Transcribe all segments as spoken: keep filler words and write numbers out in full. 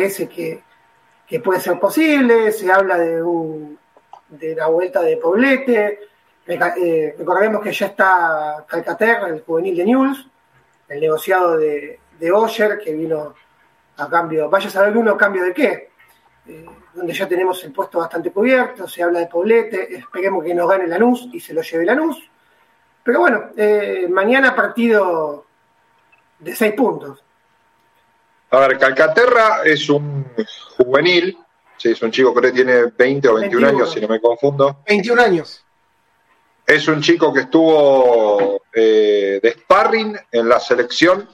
parece que, que puede ser posible. Se habla de, uh, de la vuelta de Poblete. Eh, recordemos que ya está Calcaterra, el juvenil de Newell's, el negociado de, de Osher, que vino a cambio, vaya a saber uno a cambio de qué, eh, donde ya tenemos el puesto bastante cubierto. Se habla de Poblete, esperemos que nos gane Lanús y se lo lleve Lanús. Pero bueno, eh, mañana partido de seis puntos. A ver, Calcaterra es un juvenil, sí, es un chico que tiene veinte o veintiuno, veintiuno años, si no me confundo. veintiuno años. Es un chico que estuvo eh, de sparring en la selección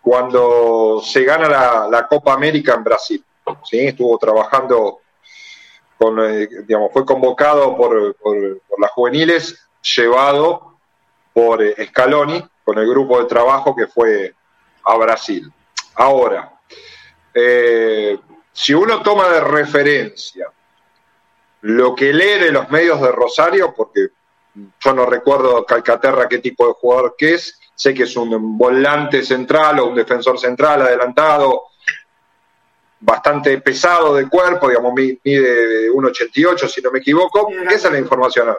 cuando se gana la, la Copa América en Brasil. ¿Sí? Estuvo trabajando, con, eh, digamos, fue convocado por, por, por las juveniles, llevado por eh, Scaloni con el grupo de trabajo que fue a Brasil. Ahora, eh, si uno toma de referencia lo que lee de los medios de Rosario, porque yo no recuerdo Calcaterra qué tipo de jugador que es, sé que es un volante central o un defensor central adelantado, bastante pesado de cuerpo, digamos, mide uno ochenta y ocho si no me equivoco, esa es la información.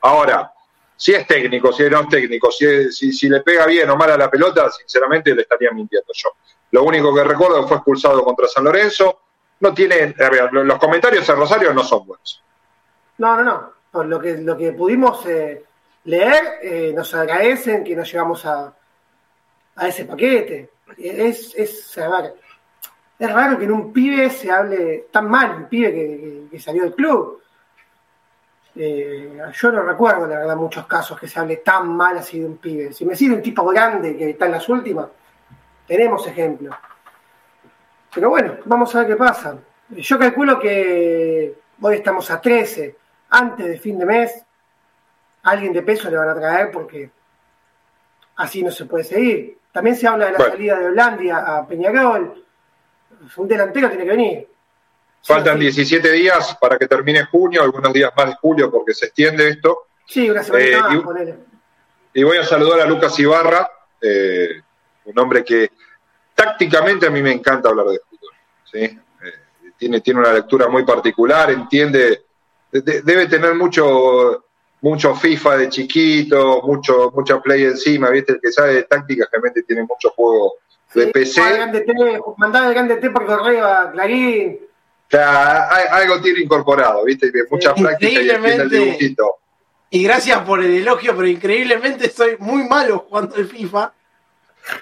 Ahora, si es técnico, si no es técnico, si, es, si, si le pega bien o mal a la pelota, sinceramente le estaría mintiendo yo. Lo único que recuerdo que fue expulsado contra San Lorenzo, no tiene, a ver, los comentarios de Rosario no son buenos. No, no, no. Lo que, lo que pudimos eh, leer, eh, nos agradecen que nos llevamos a, a ese paquete. Es, es, a ver, es raro que en un pibe se hable tan mal, un pibe que, que, que salió del club. Eh, yo no recuerdo, la verdad, muchos casos que se hable tan mal así de un pibe. Si me sirve un tipo grande que está en las últimas, tenemos ejemplos. Pero bueno, vamos a ver qué pasa. Yo calculo que hoy estamos a trece. Antes de fin de mes, alguien de peso le van a traer porque así no se puede seguir. También se habla de la bueno. salida de Hollandia a Peñarol. Un delantero tiene que venir. Faltan sí, diecisiete sí. días para que termine junio, algunos días más de julio porque se extiende esto. Sí, una semana eh, más, y, ponele. Y voy a saludar a Lucas Ibarra, eh, un hombre que tácticamente a mí me encanta hablar de fútbol. ¿Sí? Eh, tiene, tiene una lectura muy particular, entiende... Debe tener mucho mucho FIFA de chiquito, mucho mucha play encima, ¿viste? El que sabe de tácticas realmente tiene mucho juego de sí, P C. Mandaba el grande T por correo a Clarín. O sea, hay, algo tiene incorporado, ¿viste? Mucha sí, práctica y el dibujito. Y gracias por el elogio, pero increíblemente soy muy malo jugando el FIFA.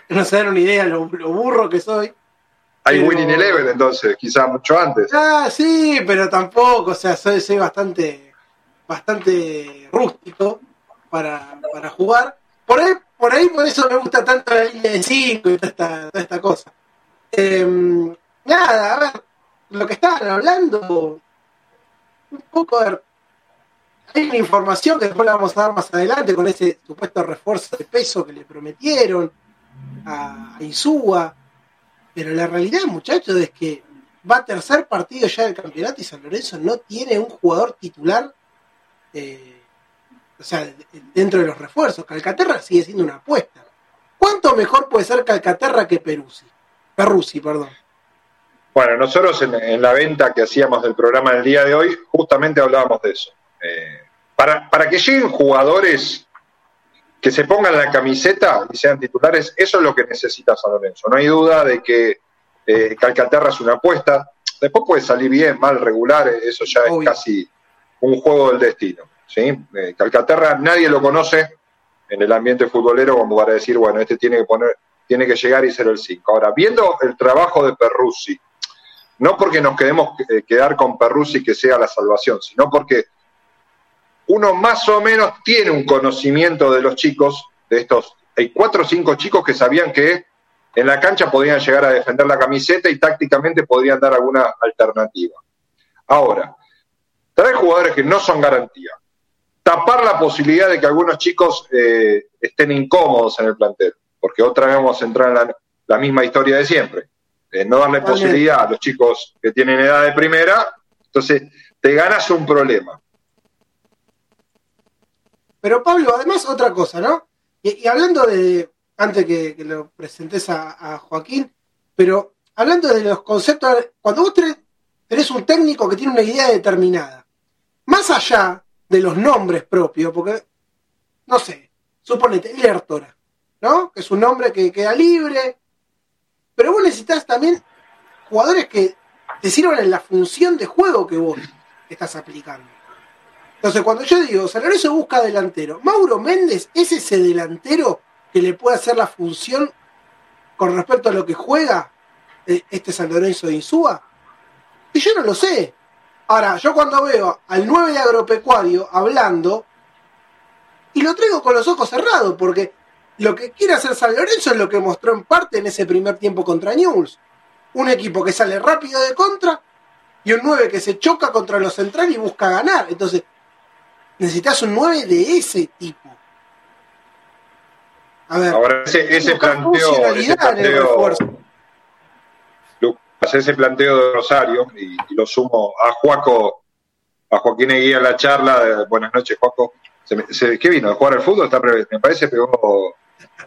No se dan una idea lo, lo burro que soy. Hay pero... Winning Eleven entonces, quizás mucho antes. Ah, sí, pero tampoco, o sea, soy, soy bastante bastante rústico para, para jugar. Por ahí, por ahí, por eso me gusta tanto la línea de cinco y toda esta, toda esta cosa. Eh, nada, a ver, lo que estaban hablando, un poco, a ver, hay una información que después la vamos a dar más adelante con ese supuesto refuerzo de peso que le prometieron a Insúa. Pero la realidad, muchachos, es que va tercer partido ya del campeonato y San Lorenzo no tiene un jugador titular, eh, o sea, dentro de los refuerzos. Calcaterra sigue siendo una apuesta. ¿Cuánto mejor puede ser Calcaterra que Peruzzi? Peruzzi, perdón. Bueno, nosotros en, en la venta que hacíamos del programa del día de hoy, justamente hablábamos de eso. Eh, para, para que lleguen jugadores... que se pongan la camiseta y sean titulares, eso es lo que necesita San Lorenzo. No hay duda de que eh, Calcaterra es una apuesta. Después puede salir bien, mal, regular, eso ya Obvio. Es casi un juego del destino. ¿Sí? Eh, Calcaterra nadie lo conoce en el ambiente futbolero como para decir, bueno, este tiene que poner, tiene que llegar y ser el cinco. Ahora, viendo el trabajo de Peruzzi, no porque nos queremos eh, quedar con Peruzzi que sea la salvación, sino porque uno más o menos tiene un conocimiento de los chicos, de estos, hay cuatro o cinco chicos que sabían que en la cancha podían llegar a defender la camiseta y tácticamente podrían dar alguna alternativa. Ahora, traer jugadores que no son garantía, tapar la posibilidad de que algunos chicos eh, estén incómodos en el plantel, porque otra vez vamos a entrar en la, la misma historia de siempre, eh, no darle También. posibilidad a los chicos que tienen edad de primera, entonces te ganas un problema. Pero Pablo, además otra cosa, ¿no? Y, y hablando de, antes que, que lo presentes a, a Joaquín, pero hablando de los conceptos, cuando vos tenés un técnico que tiene una idea determinada, más allá de los nombres propios, porque, no sé, suponete, Lertora, ¿no? Que es un nombre que queda libre, pero vos necesitás también jugadores que te sirvan en la función de juego que vos estás aplicando. Entonces, cuando yo digo, San Lorenzo busca delantero, Mauro Méndez es ese delantero que le puede hacer la función con respecto a lo que juega este San Lorenzo de Insúa. Y yo no lo sé. Ahora, yo cuando veo al nueve de Agropecuario hablando, y lo traigo con los ojos cerrados, porque lo que quiere hacer San Lorenzo es lo que mostró en parte en ese primer tiempo contra Newell's. Un equipo que sale rápido de contra y un nueve que se choca contra los centrales y busca ganar. Entonces, necesitas un nueve de ese tipo. A ver, ahora ese, ese planteo, ese planteo Lucas, ese planteo de Rosario, y, y lo sumo a Joaco, a Joaquín Eguía la charla. De, buenas noches, Joaco. Se, se, ¿Qué vino? ¿De jugar al fútbol? Está pre- me parece pegó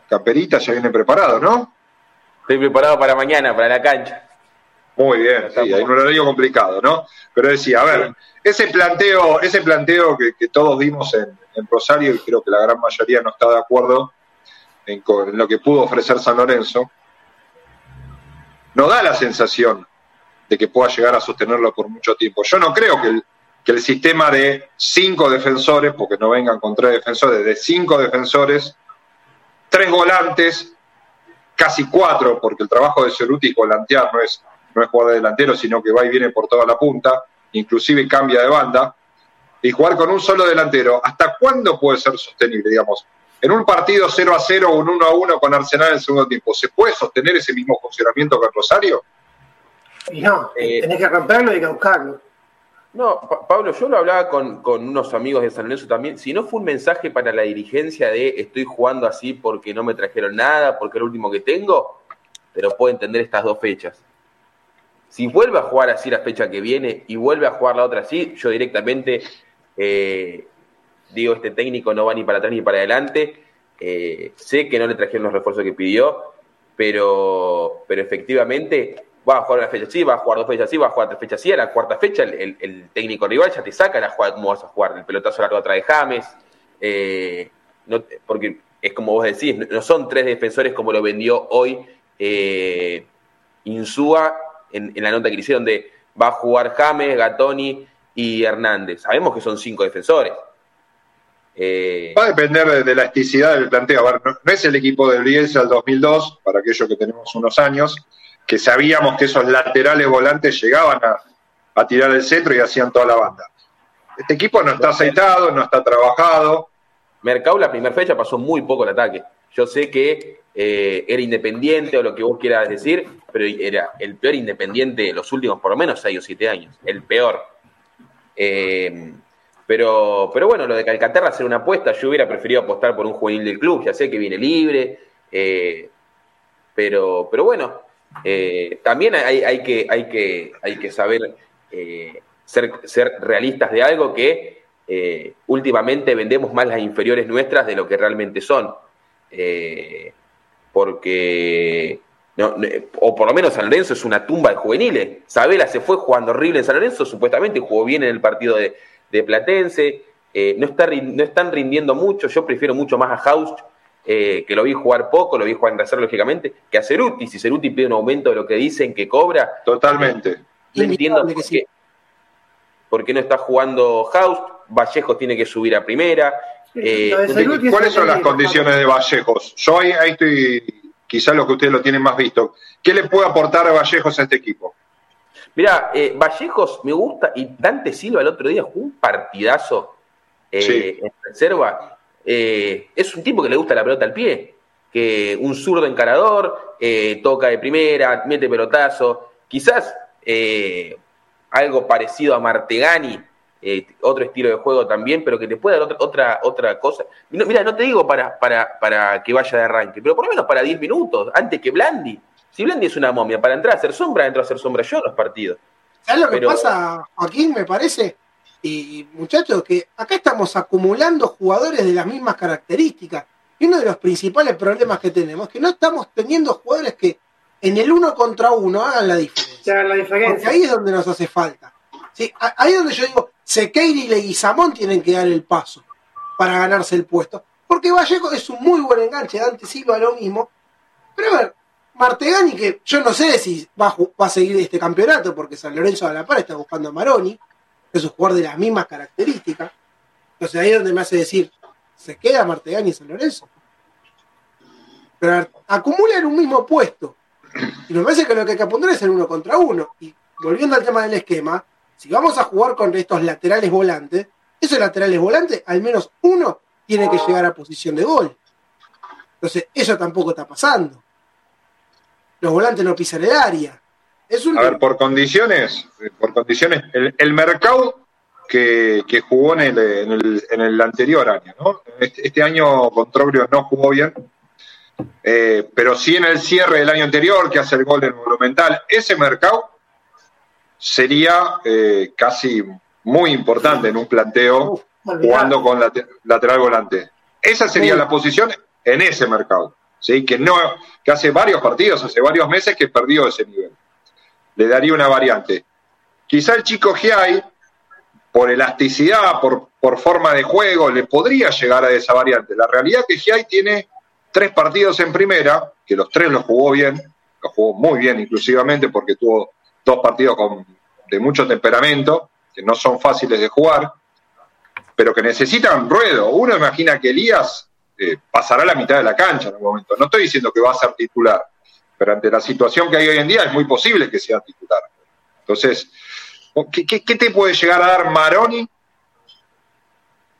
camperita, ya viene preparado, ¿no? Estoy preparado para mañana, para la cancha. Muy bien, sí, hay un horario complicado, ¿no? Pero decía, a ver, ese planteo, ese planteo que, que todos dimos en, en Rosario, y creo que la gran mayoría no está de acuerdo en, en lo que pudo ofrecer San Lorenzo, no da la sensación de que pueda llegar a sostenerlo por mucho tiempo. Yo no creo que el, que el sistema de cinco defensores, porque no vengan con tres defensores, de cinco defensores, tres volantes, casi cuatro, porque el trabajo de Ceruti volantear no es, no es jugar de delantero, sino que va y viene por toda la punta, inclusive cambia de banda, y jugar con un solo delantero, ¿hasta cuándo puede ser sostenible? Digamos, en un partido cero a cero o un uno a uno con Arsenal en el segundo tiempo, ¿se puede sostener ese mismo funcionamiento que el Rosario? Y no, eh, tenés que romperlo y buscarlo. No, pa- Pablo, yo lo hablaba con, con unos amigos de San Lorenzo también. Si no fue un mensaje para la dirigencia de estoy jugando así porque no me trajeron nada, porque es lo último que tengo, pero puedo entender estas dos fechas. Si vuelve a jugar así la fecha que viene y vuelve a jugar la otra así, yo directamente eh, digo, este técnico no va ni para atrás ni para adelante. Eh, sé que no le trajeron los refuerzos que pidió, pero, pero efectivamente va a jugar una fecha así, va a jugar dos fechas así, va a jugar tres fechas así. A la cuarta fecha el, el, el técnico rival ya te saca la jugada como vas a jugar, el pelotazo largo atrás de James. Eh, no, porque es como vos decís, no son tres defensores como lo vendió hoy eh, Insúa, En, en la nota que hicieron de va a jugar James, Gattoni y Hernández. Sabemos que son cinco defensores. Eh... Va a depender de, de la elasticidad del planteo. A ver, no, no es el equipo de Bielsa del dos mil dos, para aquellos que tenemos unos años, que sabíamos que esos laterales volantes llegaban a, a tirar el centro y hacían toda la banda. Este equipo no está aceitado, no está trabajado. Mercado la primera fecha pasó muy poco el ataque. Yo sé que eh, era Independiente o lo que vos quieras decir, pero era el peor Independiente de los últimos por lo menos seis o siete años. El peor. Eh, pero, pero bueno, lo de Calcaterra hacer una apuesta, yo hubiera preferido apostar por un juvenil del club, ya sé que viene libre. Eh, pero, pero bueno, eh, también hay, hay, que, hay, que, hay que saber eh, ser, ser realistas de algo que eh, últimamente vendemos más las inferiores nuestras de lo que realmente son. Eh, porque no, no, o por lo menos San Lorenzo es una tumba de juveniles. Sabela se fue jugando horrible en San Lorenzo, supuestamente jugó bien en el partido de, de Platense, eh, no, está, no están rindiendo mucho. Yo prefiero mucho más a House, eh, que lo vi jugar poco, lo vi jugar en reserva lógicamente, que a Ceruti. Si Ceruti pide un aumento de lo que dicen que cobra, totalmente no, no entiendo por qué, sí. por qué no está jugando House. Vallejos tiene que subir a primera. Eh, ¿Cuáles son las condiciones de Vallejos? Yo ahí, ahí estoy, quizás lo que ustedes lo tienen más visto. ¿Qué le puede aportar a Vallejos a este equipo? Mirá, eh, Vallejos me gusta, y Dante Silva el otro día jugó un partidazo eh, sí. en reserva. Eh, es un tipo que le gusta la pelota al pie, que un zurdo encarador, eh, toca de primera, mete pelotazo. Quizás eh, algo parecido a Martegani. Eh, otro estilo de juego también, pero que te pueda dar otra, otra, otra cosa. No, mira, no te digo para, para, para que vaya de arranque, pero por lo menos para diez minutos, antes que Blandi. Si Blandi es una momia, para entrar a hacer sombra, entro a hacer sombra yo en los partidos. ¿Sabes lo que pero... pasa, Joaquín, me parece? Y muchachos, que acá estamos acumulando jugadores de las mismas características. Y uno de los principales problemas que tenemos es que no estamos teniendo jugadores que en el uno contra uno hagan la diferencia. La diferencia. Porque ahí es donde nos hace falta. Sí, ahí es donde yo digo, Sequeira y Leguizamón tienen que dar el paso para ganarse el puesto. Porque Vallejo es un muy buen enganche, Dante Silva lo mismo. Pero a ver, Martegani, que yo no sé si va a, va a seguir este campeonato, porque San Lorenzo de la Par está buscando a Maroni, que es un jugador de las mismas características. Entonces ahí es donde me hace decir, ¿se queda Martegani en San Lorenzo? Pero a ver, acumulan un mismo puesto. Y me parece que lo que hay que apuntar es el uno contra uno. Y volviendo al tema del esquema, si vamos a jugar con estos laterales volantes, esos laterales volantes, al menos uno tiene que llegar a posición de gol. Entonces, eso tampoco está pasando. Los volantes no pisan el área. Es un... A ver, por condiciones, por condiciones, el, el mercado que, que jugó en el, en, el, en el anterior año, ¿no? Este, este año Controglio no jugó bien. Eh, pero sí en el cierre del año anterior que hace el gol en Monumental, ese mercado sería eh, casi muy importante en un planteo Uf, jugando con later- lateral volante. Esa sería Uf. la posición en ese mercado, ¿sí? que no que hace varios partidos, hace varios meses que perdió ese nivel. Le daría una variante. Quizá el chico Giai, por elasticidad, por, por forma de juego, le podría llegar a esa variante. La realidad es que Giai tiene tres partidos en primera, que los tres los jugó bien, los jugó muy bien inclusivamente porque tuvo dos partidos con, de mucho temperamento, que no son fáciles de jugar, pero que necesitan ruedo. Uno imagina que Elías eh, pasará la mitad de la cancha en algún momento. No estoy diciendo que va a ser titular, pero ante la situación que hay hoy en día es muy posible que sea titular. Entonces, ¿qué, qué, qué te puede llegar a dar Maroni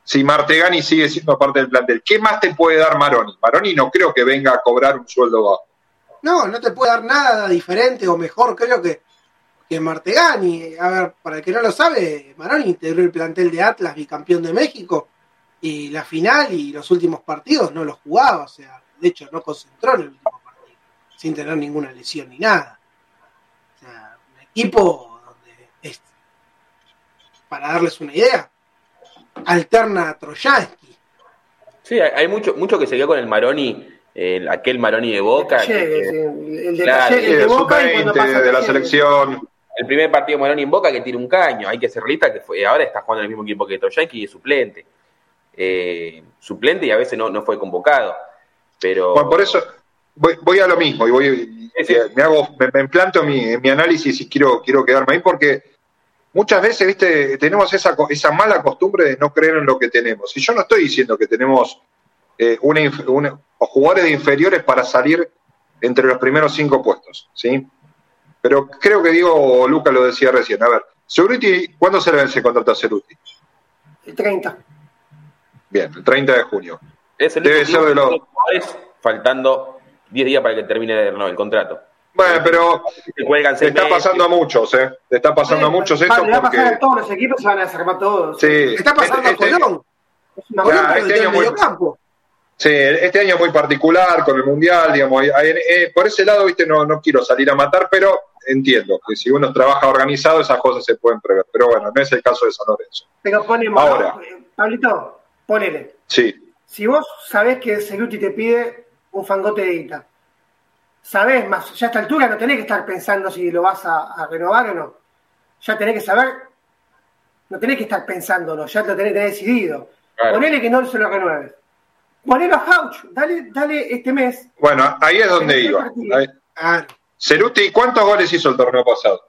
si Martegani sigue siendo parte del plantel? ¿Qué más te puede dar Maroni? Maroni no creo que venga a cobrar un sueldo bajo. No, no te puede dar nada diferente o mejor, creo que, que Martegani. A ver, para el que no lo sabe, Maroni integró el plantel de Atlas, bicampeón de México, y la final y los últimos partidos no los jugaba, o sea, de hecho no concentró en el último partido, sin tener ninguna lesión ni nada. O sea, un equipo donde, es, para darles una idea, alterna a Trojansky. Sí, hay mucho mucho que se vio con el Maroni, eh, aquel Maroni de Boca. El de Boca de la selección. El primer partido Maroni en Boca que tira un caño. Hay que ser realista que fue, ahora está jugando en el mismo equipo que Trojansky y es suplente. Eh, suplente y a veces no, no fue convocado. Pero bueno, por eso voy, voy a lo mismo y voy y, sí. me hago me, me implanto mi, mi análisis y quiero quiero quedarme ahí porque muchas veces, viste, tenemos esa, esa mala costumbre de no creer en lo que tenemos. Y yo no estoy diciendo que tenemos eh, una, una, jugadores de inferiores para salir entre los primeros cinco puestos, ¿sí? Pero creo que digo, Luca lo decía recién. A ver, Cerutti, ¿cuándo se le vence el contrato a Cerutti? El treinta. Bien, el treinta de junio. Es el Debe ser de los jugadores faltando diez días para que termine el, no, el contrato. Bueno, pero le está pasando a muchos, ¿eh? Le está pasando sí, a muchos esto porque... Le va a pasar a todos los equipos, se van a desarmar todos. Sí. Está pasando este, a Colón. Este, es Colón este año muy, campo. Sí, este año muy particular con el Mundial, digamos. Hay, hay, eh, por ese lado, viste, no, no quiero salir a matar, pero entiendo que si uno trabaja organizado, esas cosas se pueden prever. Pero bueno, no es el caso de San Lorenzo. Pero ponemos... Ahora, Pablito, ponele. Sí. Si vos sabés que Cerutti te pide un fangote de guita, sabés más, ya a esta altura no tenés que estar pensando si lo vas a, a renovar o no. Ya tenés que saber, no tenés que estar pensándolo, ya lo tenés que tener decidido. Claro. Ponele que no se lo renueves. Ponelo a Hauch, dale, dale este mes. Bueno, ahí es donde iba. Ah. Cerutti, ¿cuántos goles hizo el torneo pasado?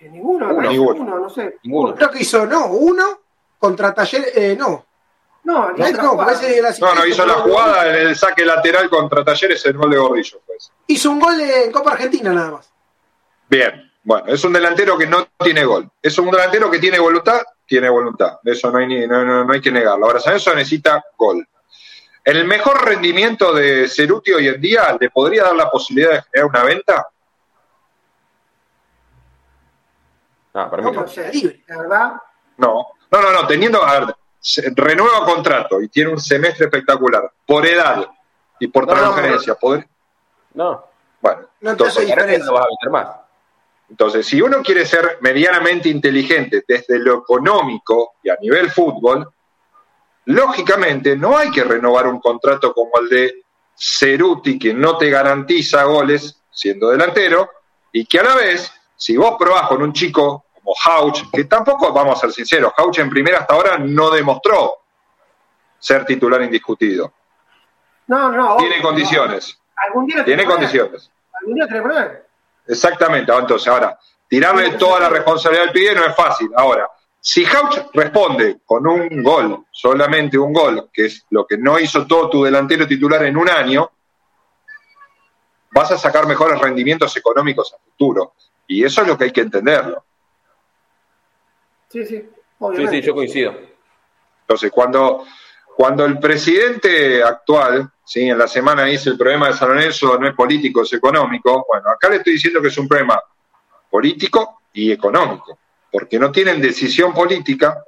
Eh, ninguno, uno, no, ninguno. Uno, no sé. Ninguno. Creo que hizo, no, uno contra Talleres, eh, no. No, no, no, no, no hizo la jugada en el saque lateral contra Talleres, el gol de Gordillo. Pues. Hizo un gol en Copa Argentina nada más. Bien, bueno, es un delantero que no tiene gol. Es un delantero que tiene voluntad, tiene voluntad. Eso no hay, ni, no, no, no hay que negarlo. Ahora, San Lorenzo necesita gol. El mejor rendimiento de Cerutti hoy en día le podría dar la posibilidad de generar una venta. No, para mí no. No, no, no, no, teniendo... A ver, renueva contrato y tiene un semestre espectacular por edad y por no, transferencia. Poder... No, bueno, no entonces, no vas a meter más. Entonces, si uno quiere ser medianamente inteligente desde lo económico y a nivel fútbol, lógicamente no hay que renovar un contrato como el de Cerutti, que no te garantiza goles siendo delantero, y que a la vez, si vos probás con un chico como Hauch, que tampoco, vamos a ser sinceros, Hauch en primera hasta ahora no demostró ser titular indiscutido. No, no. Tiene no, condiciones. No. Algún día Tiene condiciones. Algún día te poner. Exactamente. Entonces, ahora, tirarle toda la responsabilidad al pibe no es fácil. Ahora, si Hauch responde con un gol, solamente un gol, que es lo que no hizo todo tu delantero titular en un año, vas a sacar mejores rendimientos económicos a futuro. Y eso es lo que hay que entenderlo. Sí, sí. Obviamente. Sí, sí, yo coincido. Entonces, cuando... Cuando el presidente actual, ¿sí?, en la semana dice el problema de San Lorenzo no es político, es económico, bueno, acá le estoy diciendo que es un problema político y económico, porque no tienen decisión política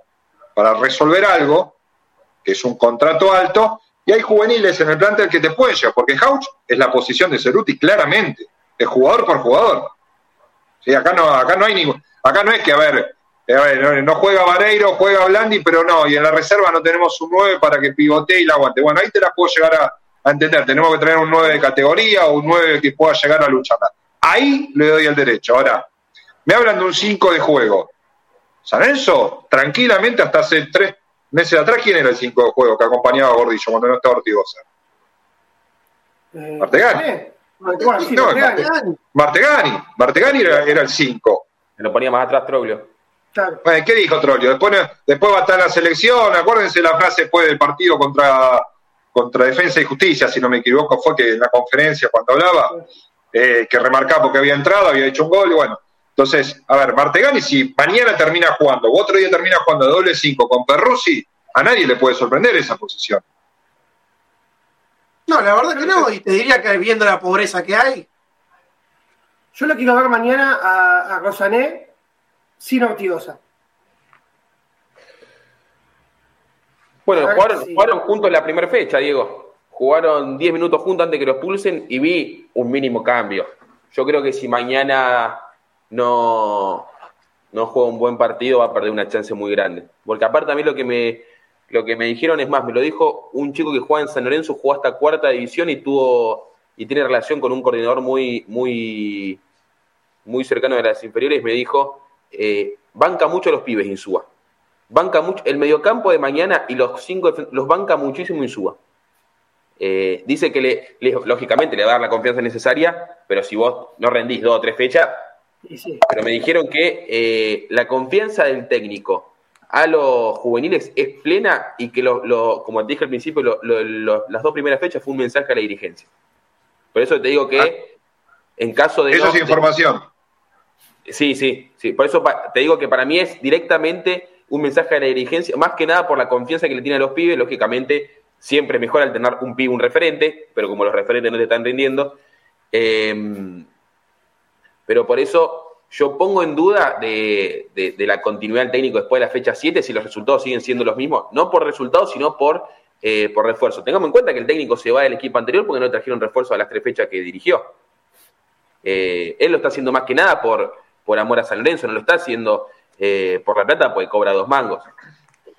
para resolver algo, que es un contrato alto, y hay juveniles en el plantel que te pueden llevar, porque Hauch es la posición de Cerutti, claramente, es jugador por jugador. ¿Sí? Acá no, acá no hay ningún, acá no es que, a ver... A ver, no juega Vareiro, juega Blandi, pero no, y en la reserva no tenemos un nueve para que pivotee y la aguante. Bueno, ahí te la puedo llegar a, a entender. Tenemos que traer un nueve de categoría o un nueve que pueda llegar a luchar. Ahí le doy el derecho. Ahora, me hablan de un cinco de juego. San Enzo, tranquilamente, hasta hace tres meses atrás, ¿quién era el cinco de juego que acompañaba a Gordillo cuando no estaba Ortigosa? Eh, Martegani. Martegani. No, Martegani. Martegani. Martegani era, era el cinco. Me lo ponía más atrás Troglio. Claro. Bueno, ¿qué dijo Troglio? Después, después va a estar la selección, acuérdense la frase después del partido contra, contra Defensa y Justicia, si no me equivoco, fue que en la conferencia cuando hablaba, eh, que remarcaba porque había entrado, había hecho un gol, y bueno. Entonces, a ver, Martegani, si mañana termina jugando, o otro día termina jugando de doble cinco con Perruzzi, a nadie le puede sorprender esa posición. No, la verdad que no, y te diría que viendo la pobreza que hay. Yo lo quiero ver mañana a, a Rosané sin Ortigosa. Bueno, jugaron, sí. jugaron juntos la primera fecha, Diego. Jugaron diez minutos juntos antes que los pulsen y vi un mínimo cambio. Yo creo que si mañana no, no juega un buen partido va a perder una chance muy grande. Porque aparte a mí lo que me, lo que me dijeron es más, me lo dijo un chico que juega en San Lorenzo, jugó hasta cuarta división y tuvo y tiene relación con un coordinador muy, muy, muy cercano de las inferiores, me dijo... Eh, banca mucho a los pibes Insúa, banca mucho el mediocampo de mañana y los cinco los banca muchísimo Insúa. Eh, dice que le, le, lógicamente le va a dar la confianza necesaria, pero si vos no rendís dos o tres fechas, sí, sí. Pero me dijeron que eh, la confianza del técnico a los juveniles es plena y que lo, lo, como te dije al principio, lo, lo, lo, las dos primeras fechas fue un mensaje a la dirigencia. Por eso te digo que ah, en caso de eso no, es información. De, Sí, sí, sí. Por eso te digo que para mí es directamente un mensaje de la dirigencia, más que nada por la confianza que le tienen a los pibes. Lógicamente, siempre es mejor alternar un pibe, un referente, pero como los referentes no te están rindiendo. Eh, pero por eso yo pongo en duda de, de, de la continuidad del técnico después de la fecha siete, si los resultados siguen siendo los mismos. No por resultados, sino por, eh, por refuerzo. Tengamos en cuenta que el técnico se va del equipo anterior porque no trajeron refuerzo a las tres fechas que dirigió. Eh, él lo está haciendo más que nada por... por amor a San Lorenzo, no lo está haciendo eh, por La Plata porque cobra dos mangos.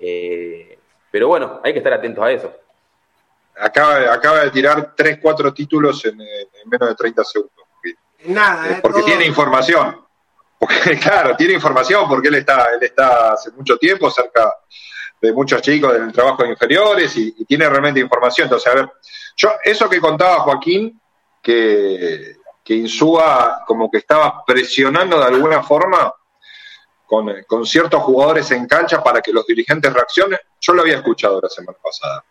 Eh, pero bueno, hay que estar atentos a eso. Acaba, acaba de tirar tres, cuatro títulos en, en menos de treinta segundos. Nada, eh, porque todo... tiene información. Porque, claro, tiene información porque él está, él está hace mucho tiempo cerca de muchos chicos del trabajo de inferiores y, y tiene realmente información. Entonces, a ver, yo eso que contaba Joaquín, que... que Insúa como que estaba presionando de alguna forma con, con ciertos jugadores en cancha para que los dirigentes reaccionen, yo lo había escuchado la semana pasada.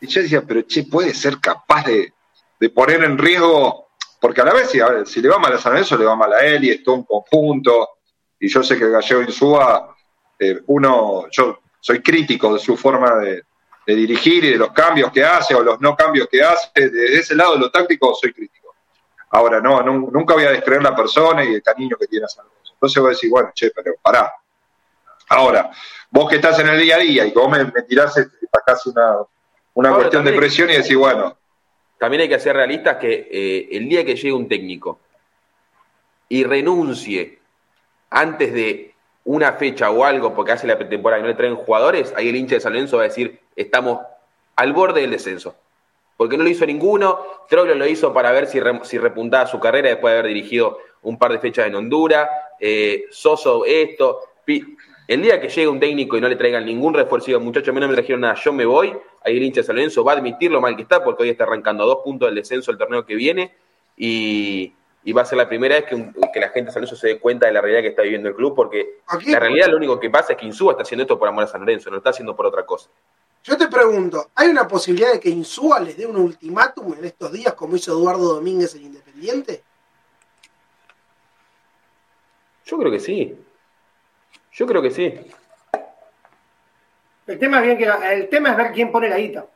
Y yo decía, pero che, puede ser capaz de, de poner en riesgo, porque a la vez si, a ver, si le va mal a San Lorenzo, le va mal a él y es todo un conjunto, y yo sé que el gallego Insúa, eh, uno, yo soy crítico de su forma de, de dirigir y de los cambios que hace o los no cambios que hace, desde ese lado de lo táctico soy crítico. Ahora, no, no, nunca voy a descreer la persona y el cariño que tiene a San Lorenzo. Entonces voy a decir, bueno, che, pero pará. Ahora, vos que estás en el día a día y vos me, me tirás, sacás una, una Ahora, cuestión de presión que, y decís, bueno. También hay que ser realistas que eh, el día que llegue un técnico y renuncie antes de una fecha o algo porque hace la pretemporada y no le traen jugadores, ahí el hincha de San Lorenzo va a decir, estamos al borde del descenso. porque no lo hizo ninguno. Troglio lo hizo para ver si, re, si repuntaba su carrera después de haber dirigido un par de fechas en Honduras, eh, Soso esto. El día que llegue un técnico y no le traigan ningún refuerzo, muchachos, a mí no me trajeron nada, yo me voy. Ahí el hincha de San Lorenzo va a admitir lo mal que está, porque hoy está arrancando a dos puntos del descenso el torneo que viene, y, y va a ser la primera vez que, un, que la gente de San Lorenzo se dé cuenta de la realidad que está viviendo el club, porque Aquí, la realidad lo único que pasa es que Insúa está haciendo esto por amor a San Lorenzo, no lo está haciendo por otra cosa. Yo te pregunto, ¿hay una posibilidad de que Insúa les dé un ultimátum en estos días, como hizo Eduardo Domínguez en Independiente? Yo creo que sí. Yo creo que sí. El tema es bien que el tema es ver quién pone la guita.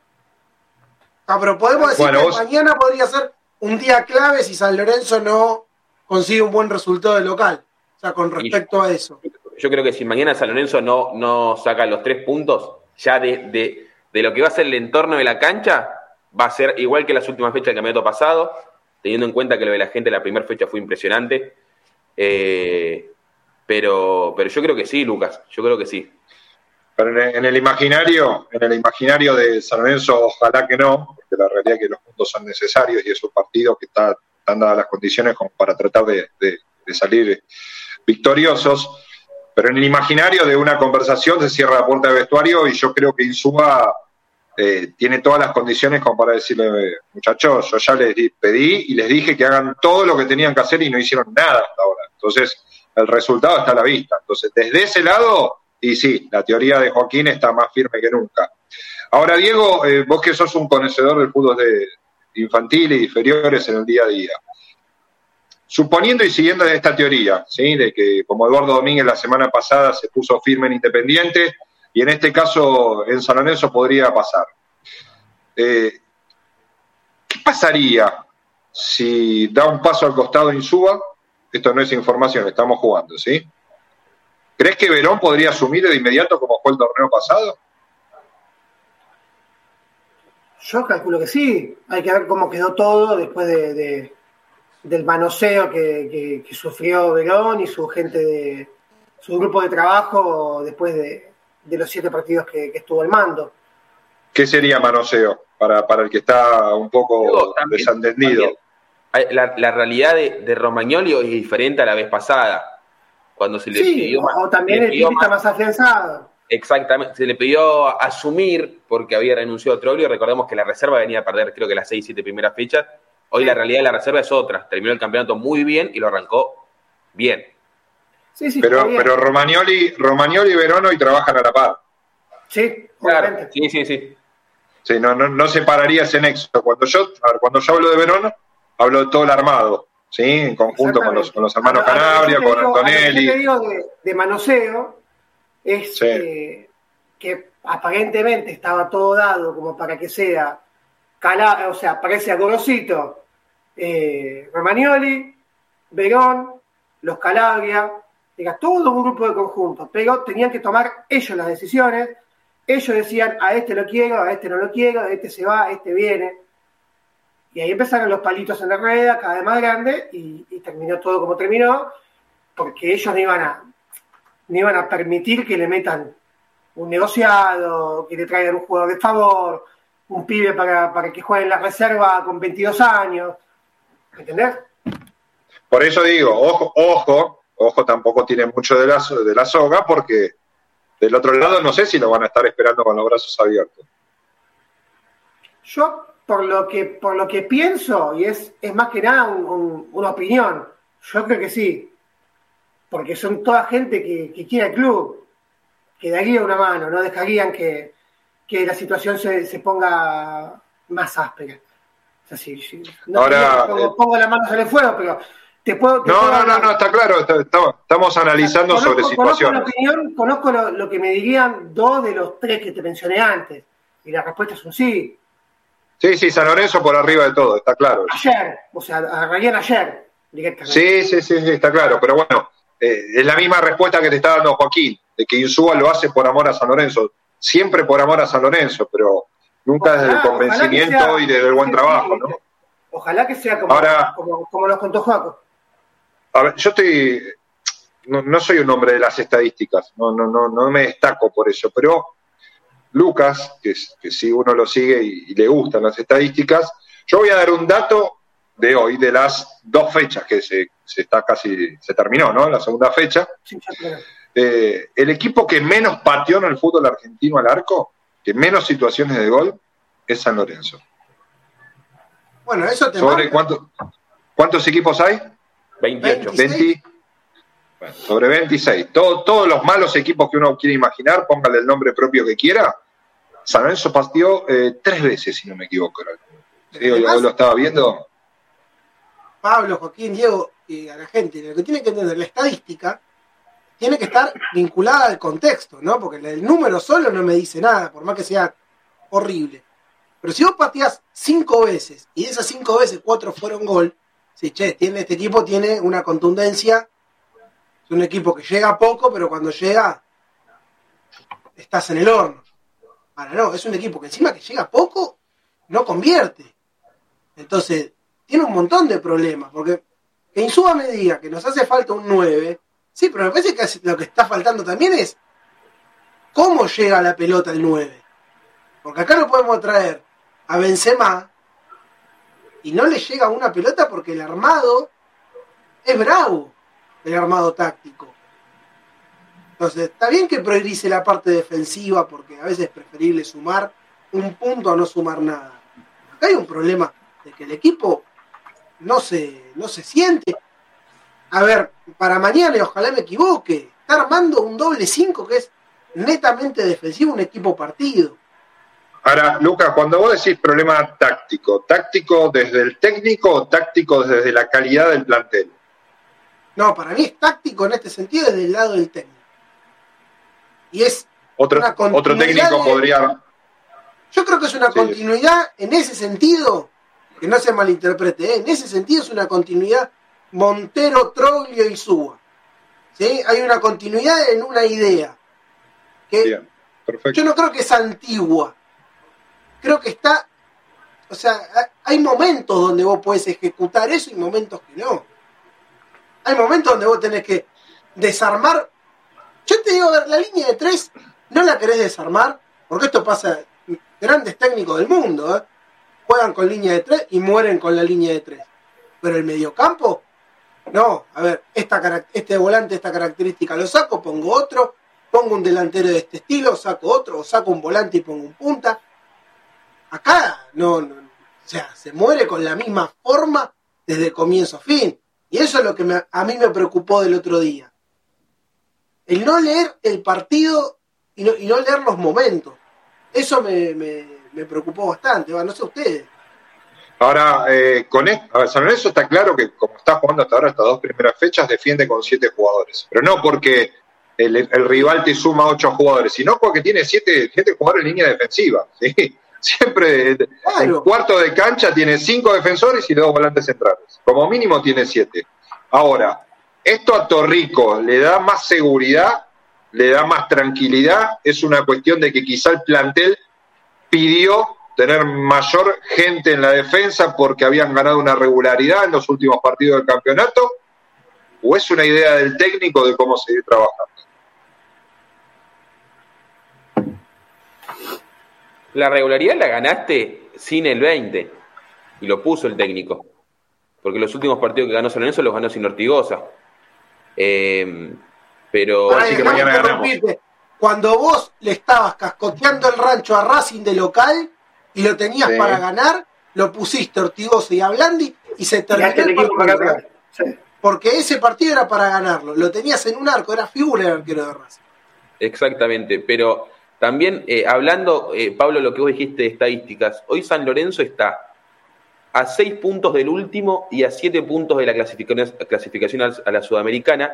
Ah, pero podemos decir bueno, que vos... mañana podría ser un día clave si San Lorenzo no consigue un buen resultado de local. O sea, con respecto yo, a eso. Yo creo que si mañana San Lorenzo no, no saca los tres puntos, ya de, de, de lo que va a ser el entorno de la cancha, va a ser igual que las últimas fechas del campeonato pasado, teniendo en cuenta que lo de la gente la primera fecha fue impresionante. Eh, pero, pero yo creo que sí, Lucas, yo creo que sí. Pero en el, en el imaginario, en el imaginario de San Lorenzo, ojalá que no, porque la realidad es que los puntos son necesarios y es un partido que está, están dadas las condiciones como para tratar de, de, de salir victoriosos. Pero en el imaginario de una conversación se cierra la puerta de vestuario y yo creo que Insúa eh, tiene todas las condiciones como para decirle, muchachos, yo ya les pedí y les dije que hagan todo lo que tenían que hacer y no hicieron nada hasta ahora. Entonces, el resultado está a la vista. Entonces, desde ese lado, y sí, la teoría de Joaquín está más firme que nunca. Ahora, Diego, eh, vos que sos un conocedor del fútbol de infantil y inferiores en el día a día, suponiendo y siguiendo esta teoría, ¿sí? De que como Eduardo Domínguez la semana pasada se puso firme en Independiente, y en este caso en San Lorenzo podría pasar. Eh, ¿Qué pasaría si da un paso al costado Insúa? Esto no es información, estamos jugando, ¿sí? ¿Crees que Verón podría asumir de inmediato como fue el torneo pasado? Yo calculo que sí. Hay que ver cómo quedó todo después de... de... del manoseo que, que, que sufrió Verón y su gente de su grupo de trabajo después de, de los siete partidos que, que estuvo al mando. ¿Qué sería manoseo? Para, para el que está un poco también, desentendido. También. La, la realidad de, de Romagnoli es diferente a la vez pasada. Cuando se le sí, pidió. O más, también el pidió está más afianzado. Exactamente, se le pidió asumir porque había renunciado a Troglio. Recordemos que la reserva venía a perder, creo que las seis, siete primeras fechas. Hoy la realidad de la reserva es otra. Terminó el campeonato muy bien y lo arrancó bien. Sí, sí, pero, bien. Pero Romagnoli, Romagnoli y Verón hoy trabajan a la par. Sí, claro. Sí, sí, sí. Sí, no, no, no separaría ese nexo. Cuando yo, a ver, cuando yo hablo de Verón, hablo de todo el armado, ¿sí? En conjunto con los, con los hermanos a, Canabria, a con digo, Antonelli. Lo que te digo de, de manoseo es sí. eh, que aparentemente estaba todo dado como para que sea. Cala, o sea, parece a Gorosito, eh, Romagnoli, Verón, los Calabria, era todo un grupo de conjunto, pero tenían que tomar ellos las decisiones. Ellos decían, a este lo quiero, a este no lo quiero, a este se va, a este viene. Y ahí empezaron los palitos en la rueda, cada vez más grande, y, y terminó todo como terminó, porque ellos no iban a, no iban a permitir que le metan un negociado, que le traigan un jugador de favor, un pibe para, para que juegue en la reserva con veintidós años, ¿entendés? Por eso digo, ojo, ojo, ojo tampoco tiene mucho de la, de la soga, porque del otro lado no sé si lo van a estar esperando con los brazos abiertos. Yo, por lo que por lo que pienso, y es, es más que nada un, un, una opinión, yo creo que sí, porque son toda gente que, que quiere el club, que daría una mano, no dejarían que que la situación se, se ponga más áspera. O sea, sí, sí. No Ahora, pongo, eh, pongo las manos en el fuego, pero te puedo... Te no, puedo no, no, no, está claro, está, está, estamos analizando conozco, sobre situaciones. Conozco, la opinión, conozco lo, lo que me dirían dos de los tres que te mencioné antes, y la respuesta es un sí. Sí, sí, San Lorenzo por arriba de todo, está claro. Ayer, o sea, agarrarían ayer directamente. Sí, sí, sí, sí, está claro, pero bueno, eh, es la misma respuesta que te está dando Joaquín, de que Insúa lo hace por amor a San Lorenzo. Siempre por amor a San Lorenzo, pero nunca ojalá, desde el convencimiento sea, y desde el buen trabajo, ¿no? Ojalá que sea como, Ahora, como, como nos contó Joaco. A ver, yo estoy, no, no soy un hombre de las estadísticas, no, no, no, no me destaco por eso, pero Lucas, que, que si uno lo sigue y, y le gustan las estadísticas. Yo voy a dar un dato de hoy, de las dos fechas que se, se está casi, se terminó, ¿no? La segunda fecha. Sí, claro. Eh, el equipo que menos pateó en el fútbol argentino al arco, que menos situaciones de gol, es San Lorenzo. Bueno, eso te sobre cuánto, ¿cuántos equipos hay? veintiocho. veinte, bueno, sobre veintiséis. Todo, todos los malos equipos que uno quiere imaginar, póngale el nombre propio que quiera. San Lorenzo pateó eh, tres veces, si no me equivoco. Sí, hoy, hoy lo estaba viendo. Pablo, Joaquín, Diego, y a la gente, lo que tiene que entender, la estadística tiene que estar vinculada al contexto, ¿no? Porque el número solo no me dice nada, por más que sea horrible. Pero si vos pateás cinco veces, y de esas cinco veces cuatro fueron gol, sí, che, tiene, este equipo tiene una contundencia, es un equipo que llega poco, pero cuando llega, estás en el horno. Ahora no, es un equipo que encima que llega poco, no convierte. Entonces, tiene un montón de problemas, porque que Insúa me diga que nos hace falta un nueve, sí, pero me parece que lo que está faltando también es cómo llega la pelota el nueve. Porque acá no podemos traer a Benzema y no le llega una pelota porque el armado es bravo, el armado táctico. Entonces, está bien que priorice la parte defensiva, porque a veces es preferible sumar un punto a no sumar nada. Acá hay un problema de que el equipo no se, no se siente. A ver, para mañana, ojalá me equivoque, está armando un doble cinco que es netamente defensivo, un equipo partido. Ahora, Lucas, cuando vos decís problema táctico, ¿táctico desde el técnico o táctico desde la calidad del plantel? No, para mí es táctico en este sentido desde el lado del técnico. Y es otro, una continuidad otro técnico de... podría... Yo creo que es una sí, continuidad en ese sentido, que no se malinterprete, ¿eh? En ese sentido es una continuidad Montero, Troglio y Suba. ¿Sí? Hay una continuidad en una idea. Que bien, perfecto. Yo no creo que es antigua. Creo que está... O sea, hay momentos donde vos podés ejecutar eso y momentos que no. Hay momentos donde vos tenés que desarmar... Yo te digo, a ver, la línea de tres no la querés desarmar, porque esto pasa... Grandes técnicos del mundo, ¿eh? Juegan con línea de tres y mueren con la línea de tres. Pero el mediocampo, no. A ver, esta, este volante, esta característica lo saco, pongo otro, pongo un delantero de este estilo, saco otro, o saco un volante y pongo un punta. Acá, no, no, o sea, se muere con la misma forma desde comienzo a fin. Y eso es lo que me, a mí me preocupó del otro día. El no leer el partido y no, y no leer los momentos. Eso me, me, me preocupó bastante, no sé ustedes. Ahora, eh, con esto, a ver, San Lorenzo está claro que como está jugando hasta ahora, estas dos primeras fechas, defiende con siete jugadores. Pero no porque el, el rival te suma ocho jugadores, sino porque tiene siete, siete jugadores en línea defensiva, ¿sí? Siempre claro. En cuarto de cancha tiene cinco defensores y dos volantes centrales. Como mínimo tiene siete. Ahora, esto a Torrico le da más seguridad, le da más tranquilidad. Es una cuestión de que quizá el plantel pidió tener mayor gente en la defensa porque habían ganado una regularidad en los últimos partidos del campeonato, o es una idea del técnico de cómo seguir trabajando. La regularidad la ganaste sin el veinte, y lo puso el técnico, porque los últimos partidos que ganó San Lorenzo los ganó sin Ortigosa. Eh, pero Ay, así que mañana ganamos. Cuando vos le estabas cascoteando el rancho a Racing de local y lo tenías sí. para ganar, lo pusiste Ortigosa y a Blandi y se terminó y el partido. Sí. Porque ese partido era para ganarlo. Lo tenías en un arco, era figura el arquero de Racing. Exactamente, pero también eh, hablando, eh, Pablo, lo que vos dijiste de estadísticas, hoy San Lorenzo está a seis puntos del último y a siete puntos de la clasificación, clasificación a la Sudamericana.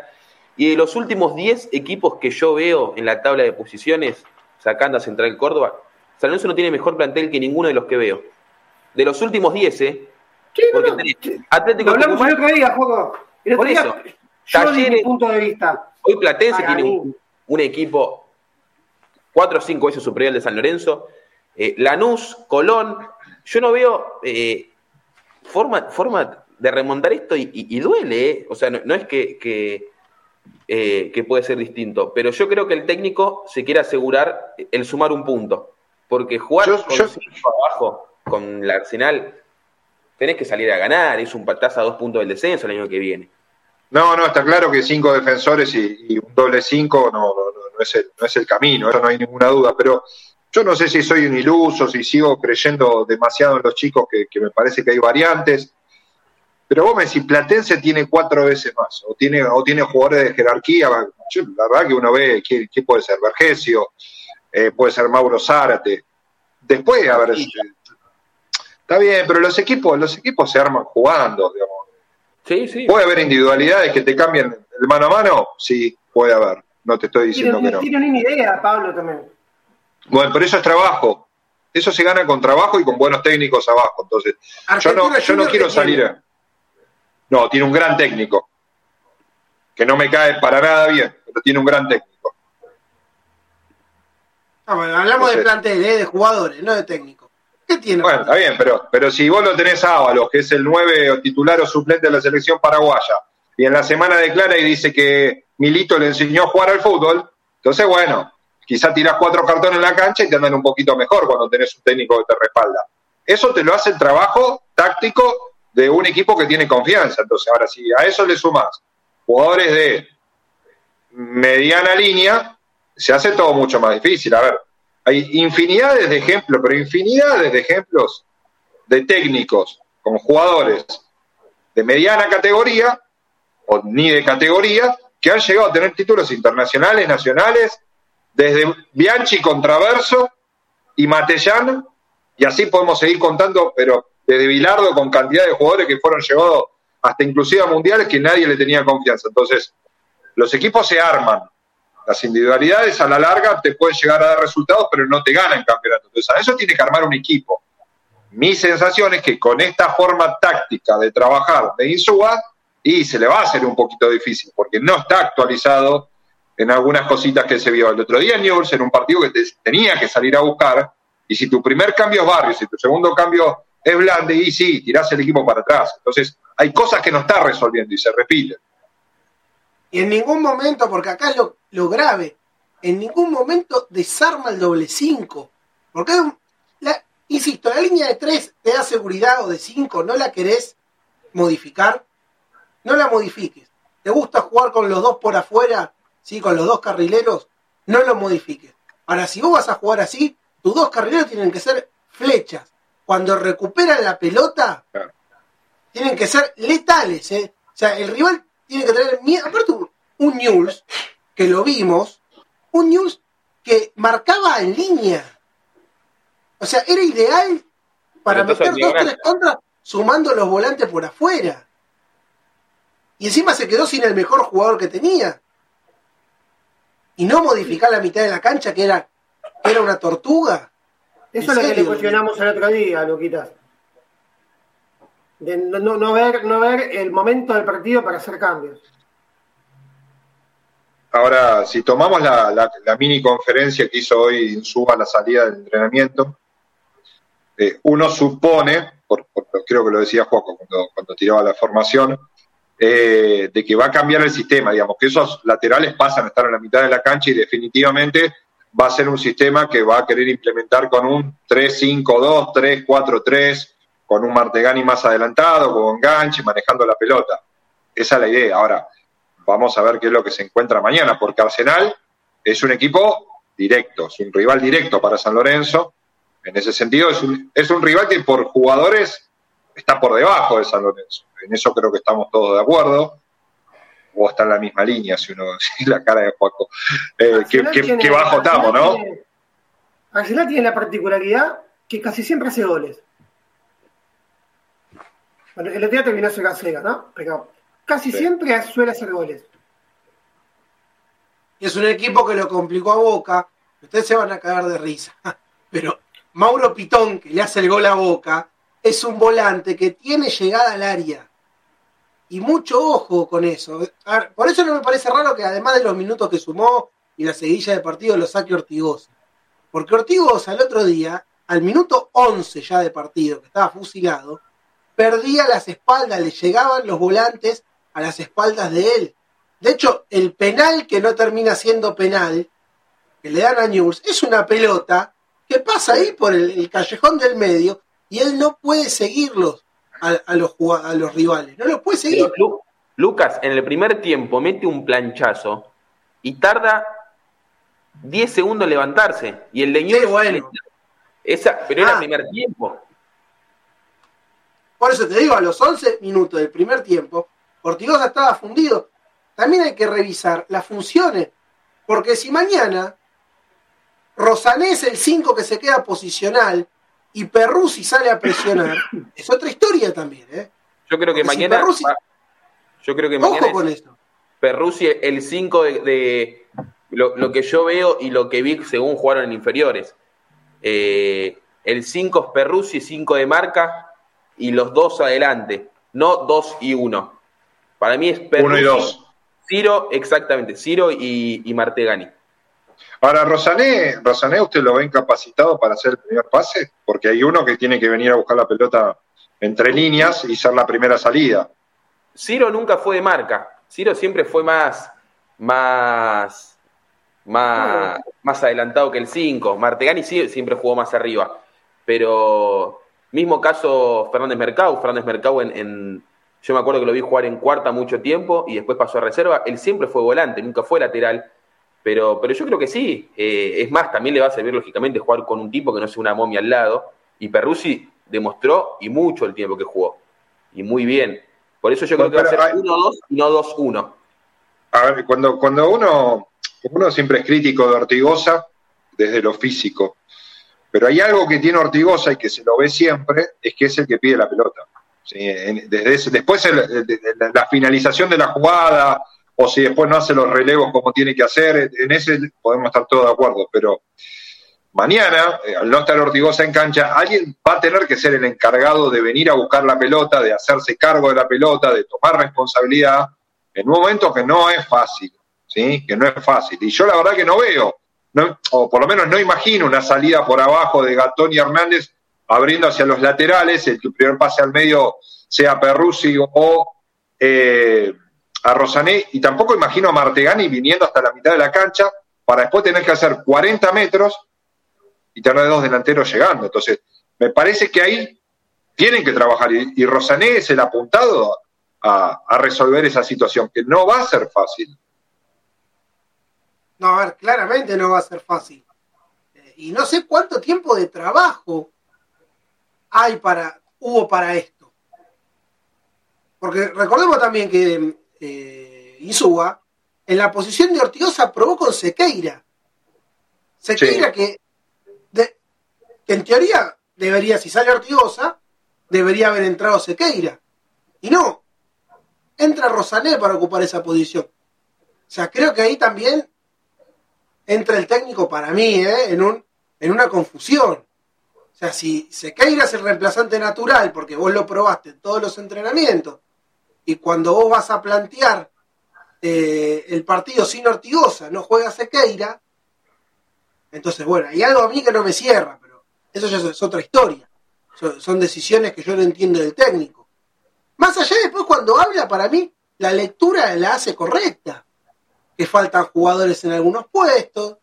Y de los últimos diez equipos que yo veo en la tabla de posiciones, sacando a Central Córdoba, San Lorenzo no tiene mejor plantel que ninguno de los que veo. De los últimos diez, ¿eh? ¿Qué? Porque no, no. Atlético no, hablamos el otro día, Juego. El otro por eso, día, Talleres, mi punto de vista. Hoy Platense Para tiene un, un equipo cuatro o cinco veces superior al de San Lorenzo. Eh, Lanús, Colón. Yo no veo eh, forma, forma de remontar esto y, y, y duele, ¿eh? O sea, no, no es que... que eh, que puede ser distinto. Pero yo creo que el técnico se quiere asegurar el sumar un punto. Porque jugar yo, con yo... cinco abajo con el Arsenal, tenés que salir a ganar. Es un patazo a dos puntos del descenso el año que viene. No, no, está claro que cinco defensores y, y un doble cinco no, no, no, es el, no es el camino, eso no hay ninguna duda. Pero yo no sé si soy un iluso, si sigo creyendo demasiado en los chicos, que, que me parece que hay variantes. Pero vos me decís, Platense tiene cuatro veces más, o tiene, o tiene jugadores de jerarquía. Yo, la verdad que uno ve, ¿quién, quién puede ser? Vergesio, eh, puede ser Mauro Zárate. Después, a ver... Sí. Está bien, pero los equipos, los equipos se arman jugando, digamos. Sí, sí. ¿Puede haber individualidades que te cambien el mano a mano? Sí, puede haber. No te estoy diciendo que no. Tiene una idea, Pablo, también. Bueno, pero eso es trabajo. Eso se gana con trabajo y con buenos técnicos abajo. Entonces, yo no, yo no quiero salir a... No, tiene un gran técnico. Que no me cae para nada bien, pero tiene un gran técnico. No, bueno, hablamos Entonces, de plantel, ¿eh? De jugadores, no de técnicos. ¿Qué tiene? Bueno, está bien, pero, pero si vos lo tenés a Ábalos, que es el nueve o titular o suplente de la selección paraguaya, y en la semana declara y dice que Milito le enseñó a jugar al fútbol, entonces, bueno, quizá tirás cuatro cartones en la cancha y te andan un poquito mejor cuando tenés un técnico que te respalda. Eso te lo hace el trabajo táctico de un equipo que tiene confianza. Entonces, ahora si a eso le sumás jugadores de mediana línea, se hace todo mucho más difícil. A ver, hay infinidades de ejemplos, pero infinidades de ejemplos de técnicos con jugadores de mediana categoría o ni de categoría que han llegado a tener títulos internacionales, nacionales, desde Bianchi con Traverso y Matellán, y así podemos seguir contando, pero desde Bilardo con cantidad de jugadores que fueron llevados hasta inclusive a mundiales que nadie le tenía confianza. Entonces, los equipos se arman. Las individualidades a la larga te pueden llegar a dar resultados, pero no te ganan campeonato. Entonces, a eso tiene que armar un equipo. Mi sensación es que con esta forma táctica de trabajar de Insúa, y se le va a hacer un poquito difícil, porque no está actualizado en algunas cositas que se vio el otro día en Newell's, en un partido que te tenía que salir a buscar, y si tu primer cambio es Barrios, si tu segundo cambio es Blandi, y sí, tirás el equipo para atrás. Entonces, hay cosas que no está resolviendo y se repiten. Y en ningún momento, porque acá es lo, lo grave, en ningún momento desarma el doble cinco. Porque, la, insisto, la línea de tres te da seguridad o de cinco, no la querés modificar, no la modifiques. ¿Te gusta jugar con los dos por afuera, sí, con los dos carrileros? No lo modifiques. Ahora, si vos vas a jugar así, tus dos carrileros tienen que ser flechas. Cuando recuperan la pelota, tienen que ser letales, ¿eh? O sea, el rival... tiene que tener miedo. Aparte, un Newell's, que lo vimos, un Newell's que marcaba en línea. O sea, era ideal para meter dos, tres contras sumando los volantes por afuera. Y encima se quedó sin el mejor jugador que tenía. Y no modificar la mitad de la cancha, que era, que era una tortuga. Eso es lo que le cuestionamos el otro día, Luquitas. De no, no, ver, no ver el momento del partido para hacer cambios. Ahora, si tomamos la, la, la mini conferencia que hizo hoy Insúa a la salida del entrenamiento, eh, uno supone, por, por, creo que lo decía Juaco cuando, cuando tiraba la formación, eh, de que va a cambiar el sistema, digamos, que esos laterales pasan a estar en la mitad de la cancha y definitivamente va a ser un sistema que va a querer implementar con un tres cinco dos, tres cuatro tres, con un Martegani más adelantado, con enganche, manejando la pelota. Esa es la idea. Ahora, vamos a ver qué es lo que se encuentra mañana, porque Arsenal es un equipo directo, es un rival directo para San Lorenzo. En ese sentido, es un, es un rival que por jugadores está por debajo de San Lorenzo. En eso creo que estamos todos de acuerdo. O está en la misma línea, si uno si la cara de Juaco. Eh, qué, qué, tiene, qué bajo estamos, ¿no? Tiene, Arsenal tiene la particularidad que casi siempre hace goles. Bueno, el otro día terminó cero a cero, ¿no? Pero casi sí. Siempre suele hacer goles. Y es un equipo que lo complicó a Boca. Ustedes se van a cagar de risa. Pero Mauro Pitón, que le hace el gol a Boca, es un volante que tiene llegada al área. Y mucho ojo con eso. Ver, por eso no me parece raro que además de los minutos que sumó y la seguilla de partido lo saque Ortigosa. Porque Ortigosa el otro día, al minuto once ya de partido, que estaba fusilado, perdía las espaldas, le llegaban los volantes a las espaldas de él. De hecho, el penal que no termina siendo penal, que le dan a Newell's, es una pelota que pasa ahí por el, el callejón del medio y él no puede seguirlos a, a, los, a los rivales. No los puede seguir. Lu- Lucas, en el primer tiempo, mete un planchazo y tarda diez segundos en levantarse. Y el de Newell's... Sí, bueno. Esa, pero ah, era el primer tiempo. Por eso te digo, a los once minutos del primer tiempo, Ortigosa estaba fundido. También hay que revisar las funciones, porque si mañana Rosané es el cinco que se queda posicional y Perruzzi sale a presionar, es otra historia también, ¿eh? Yo creo que porque mañana... Si Perruzzi... Yo creo que mañana... Ojo con es esto. Perruzzi el cinco de... de lo, lo que yo veo y lo que vi según jugaron en inferiores. Eh, el cinco es Perruzzi, cinco de Marca y los dos adelante, no dos y uno. Para mí es Perruzzi, uno y dos. Ciro, exactamente, Ciro y, y Martegani. Ahora, Rosané, Rosané, ¿usted lo ve incapacitado para hacer el primer pase? Porque hay uno que tiene que venir a buscar la pelota entre líneas y ser la primera salida. Ciro nunca fue de Marca, Ciro siempre fue más más Más, más adelantado que el cinco. Martegani sí, siempre jugó más arriba. Pero mismo caso Fernández Mercado. Fernández Mercado en, en, yo me acuerdo que lo vi jugar en cuarta mucho tiempo y después pasó a reserva. Él siempre fue volante, nunca fue lateral. Pero, pero yo creo que sí. Eh, es más, también le va a servir lógicamente jugar con un tipo que no sea una momia al lado. Y Perruzzi demostró y mucho el tiempo que jugó. Y muy bien. Por eso yo creo que va a ser uno dos y no dos uno. A ver, cuando, cuando uno... Uno siempre es crítico de Ortigosa desde lo físico, pero hay algo que tiene Ortigosa y que se lo ve siempre, es que es el que pide la pelota. ¿Sí? Desde ese, después el, la finalización de la jugada, o si después no hace los relevos como tiene que hacer, en ese podemos estar todos de acuerdo, pero mañana, al no estar Ortigosa en cancha, alguien va a tener que ser el encargado de venir a buscar la pelota, de hacerse cargo de la pelota, de tomar responsabilidad, en un momento que no es fácil. ¿Sí? Que no es fácil, y yo la verdad que no veo, no, o por lo menos no imagino una salida por abajo de Gatón y Hernández abriendo hacia los laterales, el primer pase al medio sea Perruzzi o eh, a Rosané, y tampoco imagino a Martegani viniendo hasta la mitad de la cancha para después tener que hacer cuarenta metros y tener dos delanteros llegando. Entonces me parece que ahí tienen que trabajar, y, y Rosané es el apuntado a, a resolver esa situación, que no va a ser fácil. No, a ver, claramente no va a ser fácil. Eh, y no sé cuánto tiempo de trabajo hay para, hubo para esto. Porque recordemos también que eh, Insúa, en la posición de Ortigosa, probó con Sequeira. Sequeira sí. que, de, que en teoría debería, si sale Ortigosa, debería haber entrado Sequeira. Y no, entra Rosané para ocupar esa posición. O sea, creo que ahí también entra el técnico, para mí, ¿eh? en un en una confusión. O sea, si Sequeira es el reemplazante natural, porque vos lo probaste en todos los entrenamientos, y cuando vos vas a plantear eh, el partido sin Ortigosa, no juega Sequeira, entonces, bueno, hay algo a mí que no me cierra, pero eso ya es otra historia. Son, son decisiones que yo no entiendo del técnico. Más allá, después, cuando habla, para mí, la lectura la hace correcta. Que faltan jugadores en algunos puestos,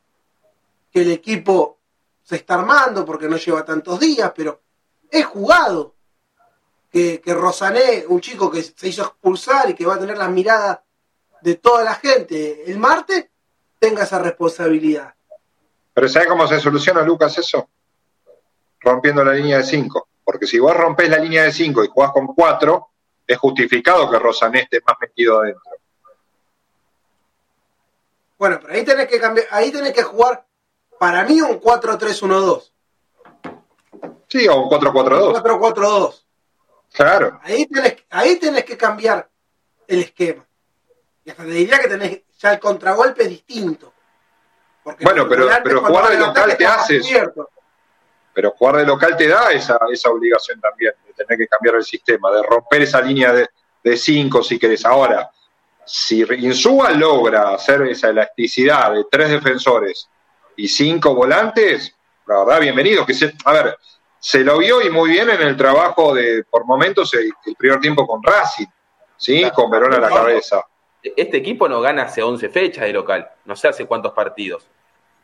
que el equipo se está armando porque no lleva tantos días, pero es jugado. Que, que Rosané, un chico que se hizo expulsar y que va a tener las miradas de toda la gente el martes, tenga esa responsabilidad. Pero ¿sabés cómo se soluciona, Lucas, eso? Rompiendo la línea de cinco. Porque si vos rompés la línea de cinco y jugás con cuatro, es justificado que Rosané esté más metido adentro. Bueno, pero ahí tenés que cambiar, ahí tenés que jugar, para mí, un cuatro tres uno dos. Sí, o un cuatro cuatro dos. cuatro cuatro dos. Claro. Ahí tenés, ahí tenés que cambiar el esquema. Y hasta te diría que tenés ya el contragolpe distinto. Porque bueno, pero, pero jugar de local te haces. Cierto. Pero jugar de local te da esa, esa obligación también, de tener que cambiar el sistema, de romper esa línea de cinco, si querés. Ahora, si Insúa logra hacer esa elasticidad de tres defensores y cinco volantes, la verdad, bienvenido. Que se, a ver, se lo vio y muy bien en el trabajo de, por momentos, el, el primer tiempo con Racing, ¿sí? Claro, con Verón a la cabeza. este equipo no gana hace once fechas de local, no sé hace cuántos partidos,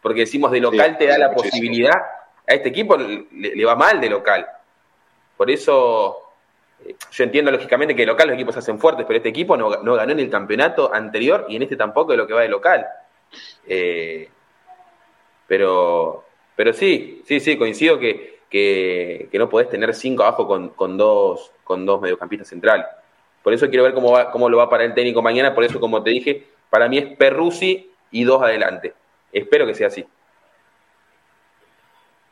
porque decimos de local sí, te da la muchísimo. posibilidad, a este equipo le, le va mal de local, por eso yo entiendo lógicamente que de local los equipos se hacen fuertes, pero este equipo no, no ganó en el campeonato anterior y en este tampoco de lo que va de local, eh, pero pero sí, sí, sí, coincido que, que, que no podés tener cinco abajo con, con dos con dos mediocampistas centrales. Por eso quiero ver cómo va, cómo lo va para el técnico mañana. Por eso, como te dije, para mí es Perruzzi y dos adelante. Espero que sea así.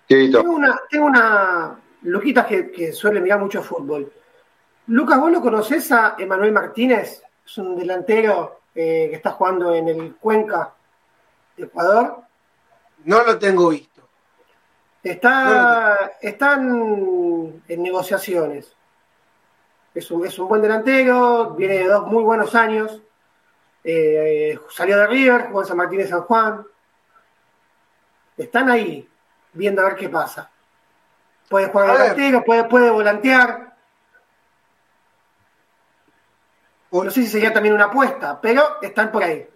Tengo una, tengo una Luquita que, que suele mirar mucho fútbol. Lucas, ¿vos lo conocés a Emanuel Martínez? Es un delantero eh, que está jugando en el Cuenca de Ecuador. No lo tengo visto. Está, no, no. Están en negociaciones. Es un, es un buen delantero, viene de dos muy buenos años, eh, salió de River, jugó en San Martín de San Juan. Están ahí, viendo a ver qué pasa. Puede jugar a delantero, puede, puede volantear. No sé si sería también una apuesta, pero están por ahí.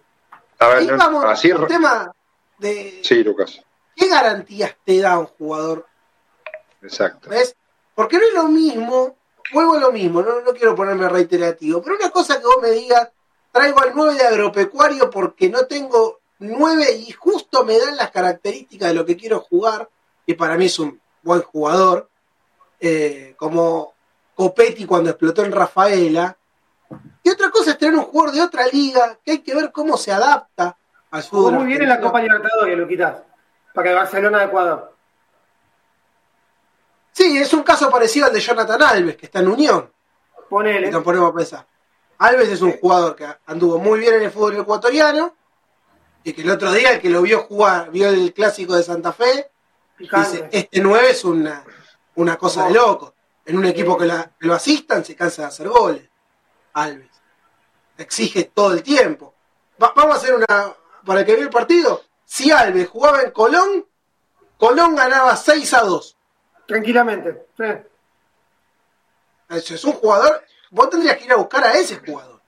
A ver, yo, vamos así... al tema de... Sí, Lucas. ¿Qué garantías te da un jugador? Exacto. ¿Ves? Porque no es lo mismo... Vuelvo a lo mismo, no, no quiero ponerme reiterativo, pero una cosa que vos me digas, traigo al nueve de Agropecuario porque no tengo nueve y justo me dan las características de lo que quiero jugar, que para mí es un buen jugador, eh, como Copetti cuando explotó en Rafaela, y otra cosa es tener un jugador de otra liga, que hay que ver cómo se adapta a su... Muy bien en la Copa Libertadores, lo quitas, para el Barcelona de Ecuador. Sí, es un caso parecido al de Jonathan Alves, que está en Unión. Ponele. Y nos ponemos a pensar. Alves es un jugador que anduvo muy bien en el fútbol ecuatoriano, y que el otro día el que lo vio jugar, vio el clásico de Santa Fe, Picante. Dice, este nueve es una, una cosa de loco. En un equipo que, la, que lo asistan se cansa de hacer goles. Alves. Exige todo el tiempo. Va, vamos a hacer una... Para el que vio el partido, si Alves jugaba en Colón, Colón ganaba seis a dos. Tranquilamente, sí. Eso es un jugador, vos tendrías que ir a buscar a ese jugador.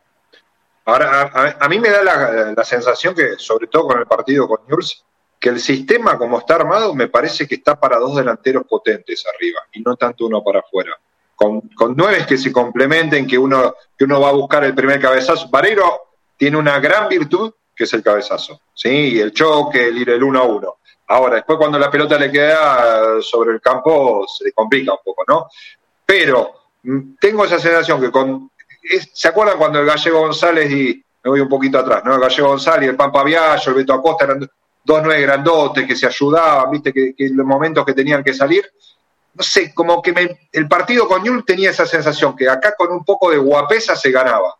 Ahora, a, a mí me da la, la sensación que, sobre todo con el partido con Newell's, que el sistema como está armado me parece que está para dos delanteros potentes arriba, y no tanto uno para afuera. Con, con nueve que se complementen, que uno, que uno va a buscar el primer cabezazo. Varero tiene una gran virtud, que es el cabezazo, ¿sí? Y el choque, el ir el uno a uno. Ahora, después cuando la pelota le queda sobre el campo, se le complica un poco, ¿no? Pero tengo esa sensación que con... Es, ¿se acuerdan cuando el Gallego González y... Me voy un poquito atrás, ¿no? El Gallego González, el Pampa Viallo, el Beto Acosta, eran dos nueve grandotes que se ayudaban, ¿viste? Que, que en los momentos que tenían que salir... No sé, como que me, el partido con Newell tenía esa sensación, que acá con un poco de guapesa se ganaba.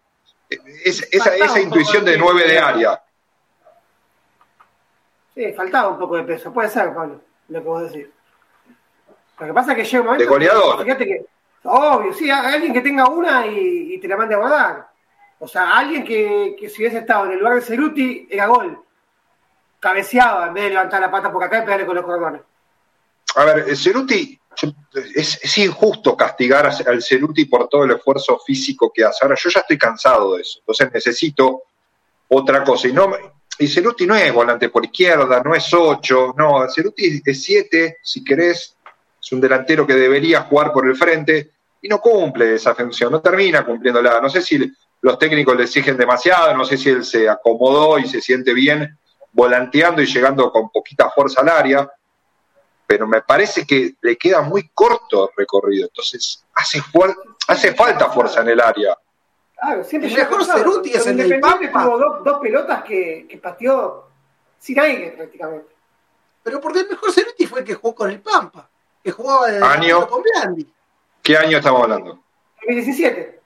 Es, esa, esa intuición de nueve de área. Sí, faltaba un poco de peso, puede ser, Pablo, lo que vos decís. Lo que pasa es que llega un momento... De goleador. Que, fíjate que, obvio, sí, alguien que tenga una y, y te la mande a guardar. O sea, alguien que, que si hubiese estado en el lugar de Ceruti, era gol. Cabeceaba en vez de levantar la pata por acá y pegarle con los cordones. A ver, Ceruti, es, es injusto castigar al Ceruti por todo el esfuerzo físico que hace. Ahora, yo ya estoy cansado de eso, entonces necesito otra cosa. Y no... Y Ceruti no es volante por izquierda, no es ocho, no, Ceruti es siete, si querés, es un delantero que debería jugar por el frente y no cumple esa función, no termina cumpliéndola. No sé si los técnicos le exigen demasiado, no sé si él se acomodó y se siente bien volanteando y llegando con poquita fuerza al área, pero me parece que le queda muy corto el recorrido, entonces hace, fuer- hace falta fuerza en el área. Claro, siempre el mejor Ceruti es el del Pampa. Tuvo dos, dos pelotas que, que pateó sin aire prácticamente. Pero porque el mejor Ceruti fue el que jugó con el Pampa, que jugaba de año con Blandi. ¿Qué año estamos hablando? dos mil diecisiete.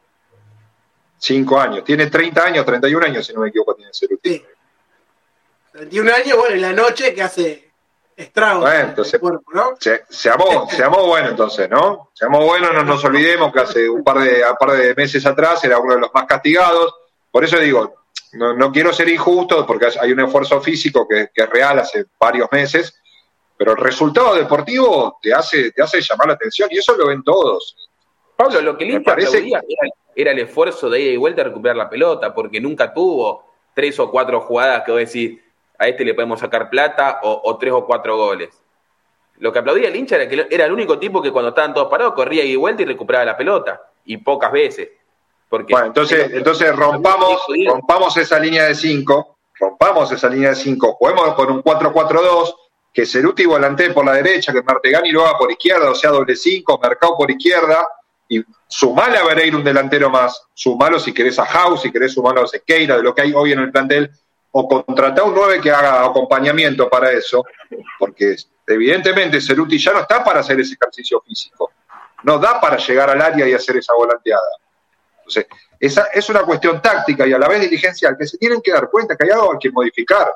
Cinco años. Tiene treinta años, treinta y un años, si no me equivoco, tiene Ceruti. Sí. treinta y un años, bueno, en la noche que hace estragos. Bueno, entonces, en el cuerpo, ¿no? se, se amó, se amó bueno entonces, ¿no? Se amó bueno, no nos olvidemos que hace un par de, un par de meses atrás era uno de los más castigados, por eso digo, no, no quiero ser injusto porque hay un esfuerzo físico que, que es real hace varios meses, pero el resultado deportivo te hace, te hace llamar la atención y eso lo ven todos. Pablo, lo que Lita aplaudía era, era el esfuerzo de ida y vuelta a recuperar la pelota, porque nunca tuvo tres o cuatro jugadas que vos decís, a este le podemos sacar plata, o, o tres o cuatro goles. Lo que aplaudía el hincha era que era el único tipo que cuando estaban todos parados corría ida y vuelta y recuperaba la pelota, y pocas veces. Porque bueno, entonces, los... entonces rompamos, rompamos esa línea de cinco, rompamos esa línea de cinco, juguemos con un cuatro cuatro dos, que Ceruti volantee por la derecha, que Martegani lo haga por izquierda, o sea, doble cinco, Mercado por izquierda, y sumale a Vereiro un delantero más, sumalo si querés a House, si querés sumalo a Sequeira, de lo que hay hoy en el plantel, o contratá un nueve que haga acompañamiento para eso, porque evidentemente Ceruti ya no está para hacer ese ejercicio físico, no da para llegar al área y hacer esa volanteada. Entonces, esa es una cuestión táctica y a la vez diligencial, que se tienen que dar cuenta que hay algo que modificar.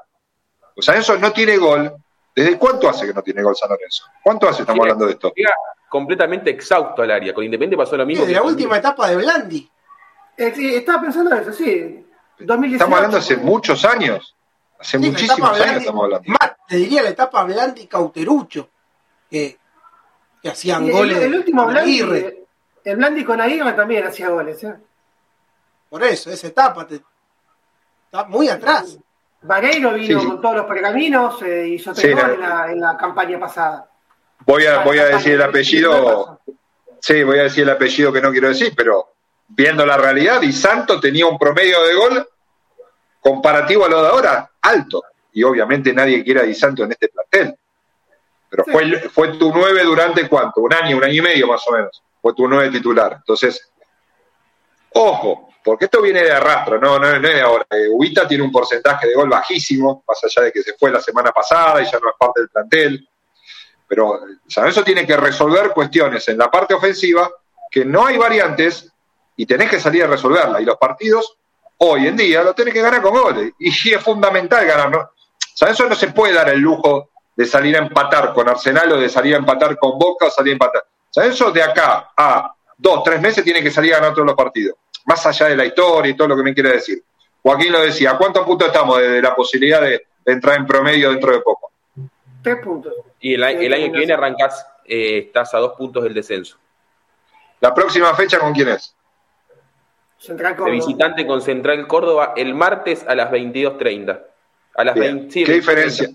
O sea, eso no tiene gol. ¿Desde cuánto hace que no tiene gol San Lorenzo? ¿Cuánto hace estamos llega, hablando de esto? Llega completamente exhausto al área. Con Independiente pasó lo mismo. Desde la última el... etapa de Blandi. Eh, sí, estaba pensando en eso, sí. dos mil dieciocho, estamos hablando hace muchos años. Hace sí, muchísimos años Blandi, estamos hablando. Más, te diría la etapa Blandi-Cauterucho. Eh, que hacían sí, goles. El, el último Blandi... Aguirre. El Blandi con Aguirre también hacía goles, ¿eh? Por eso, esa etapa te... está muy atrás. Vareiro vino sí, sí. con todos los pergaminos eh, y hizo tres sí, goles la... En, la, en la campaña pasada. Voy a, voy a decir el apellido. Sí, voy a decir el apellido que no quiero decir, pero viendo la realidad, Di Santo tenía un promedio de gol comparativo a lo de ahora, alto. Y obviamente nadie quiere a Di Santo en este plantel. Pero sí. fue, fue tu nueve durante cuánto, un año, un año y medio más o menos. Fue tu nueve titular. Entonces, ojo, porque esto viene de arrastro, no, no, no es de ahora. Ubita tiene un porcentaje de gol bajísimo, más allá de que se fue la semana pasada y ya no es parte del plantel. Pero San Lorenzo tiene que resolver cuestiones en la parte ofensiva que no hay variantes y tenés que salir a resolverla. Y los partidos, hoy en día, lo tenés que ganar con goles. Y es fundamental ganar, ¿no? San Lorenzo no se puede dar el lujo de salir a empatar con Arsenal o de salir a empatar con Boca o salir a empatar. O sea, eso de acá a dos, tres meses tiene que salir a ganar todos los partidos. Más allá de la historia y todo lo que me quiere decir. Joaquín lo decía, ¿a cuántos puntos estamos de, de la posibilidad de, de entrar en promedio dentro de poco? Tres puntos. Y el, el año que viene arrancás, eh, estás a dos puntos del descenso. ¿La próxima fecha con quién es? Central Córdoba. De visitante con Central Córdoba el martes a las veintidós treinta. A las veintidós treinta. ¿Qué diferencia?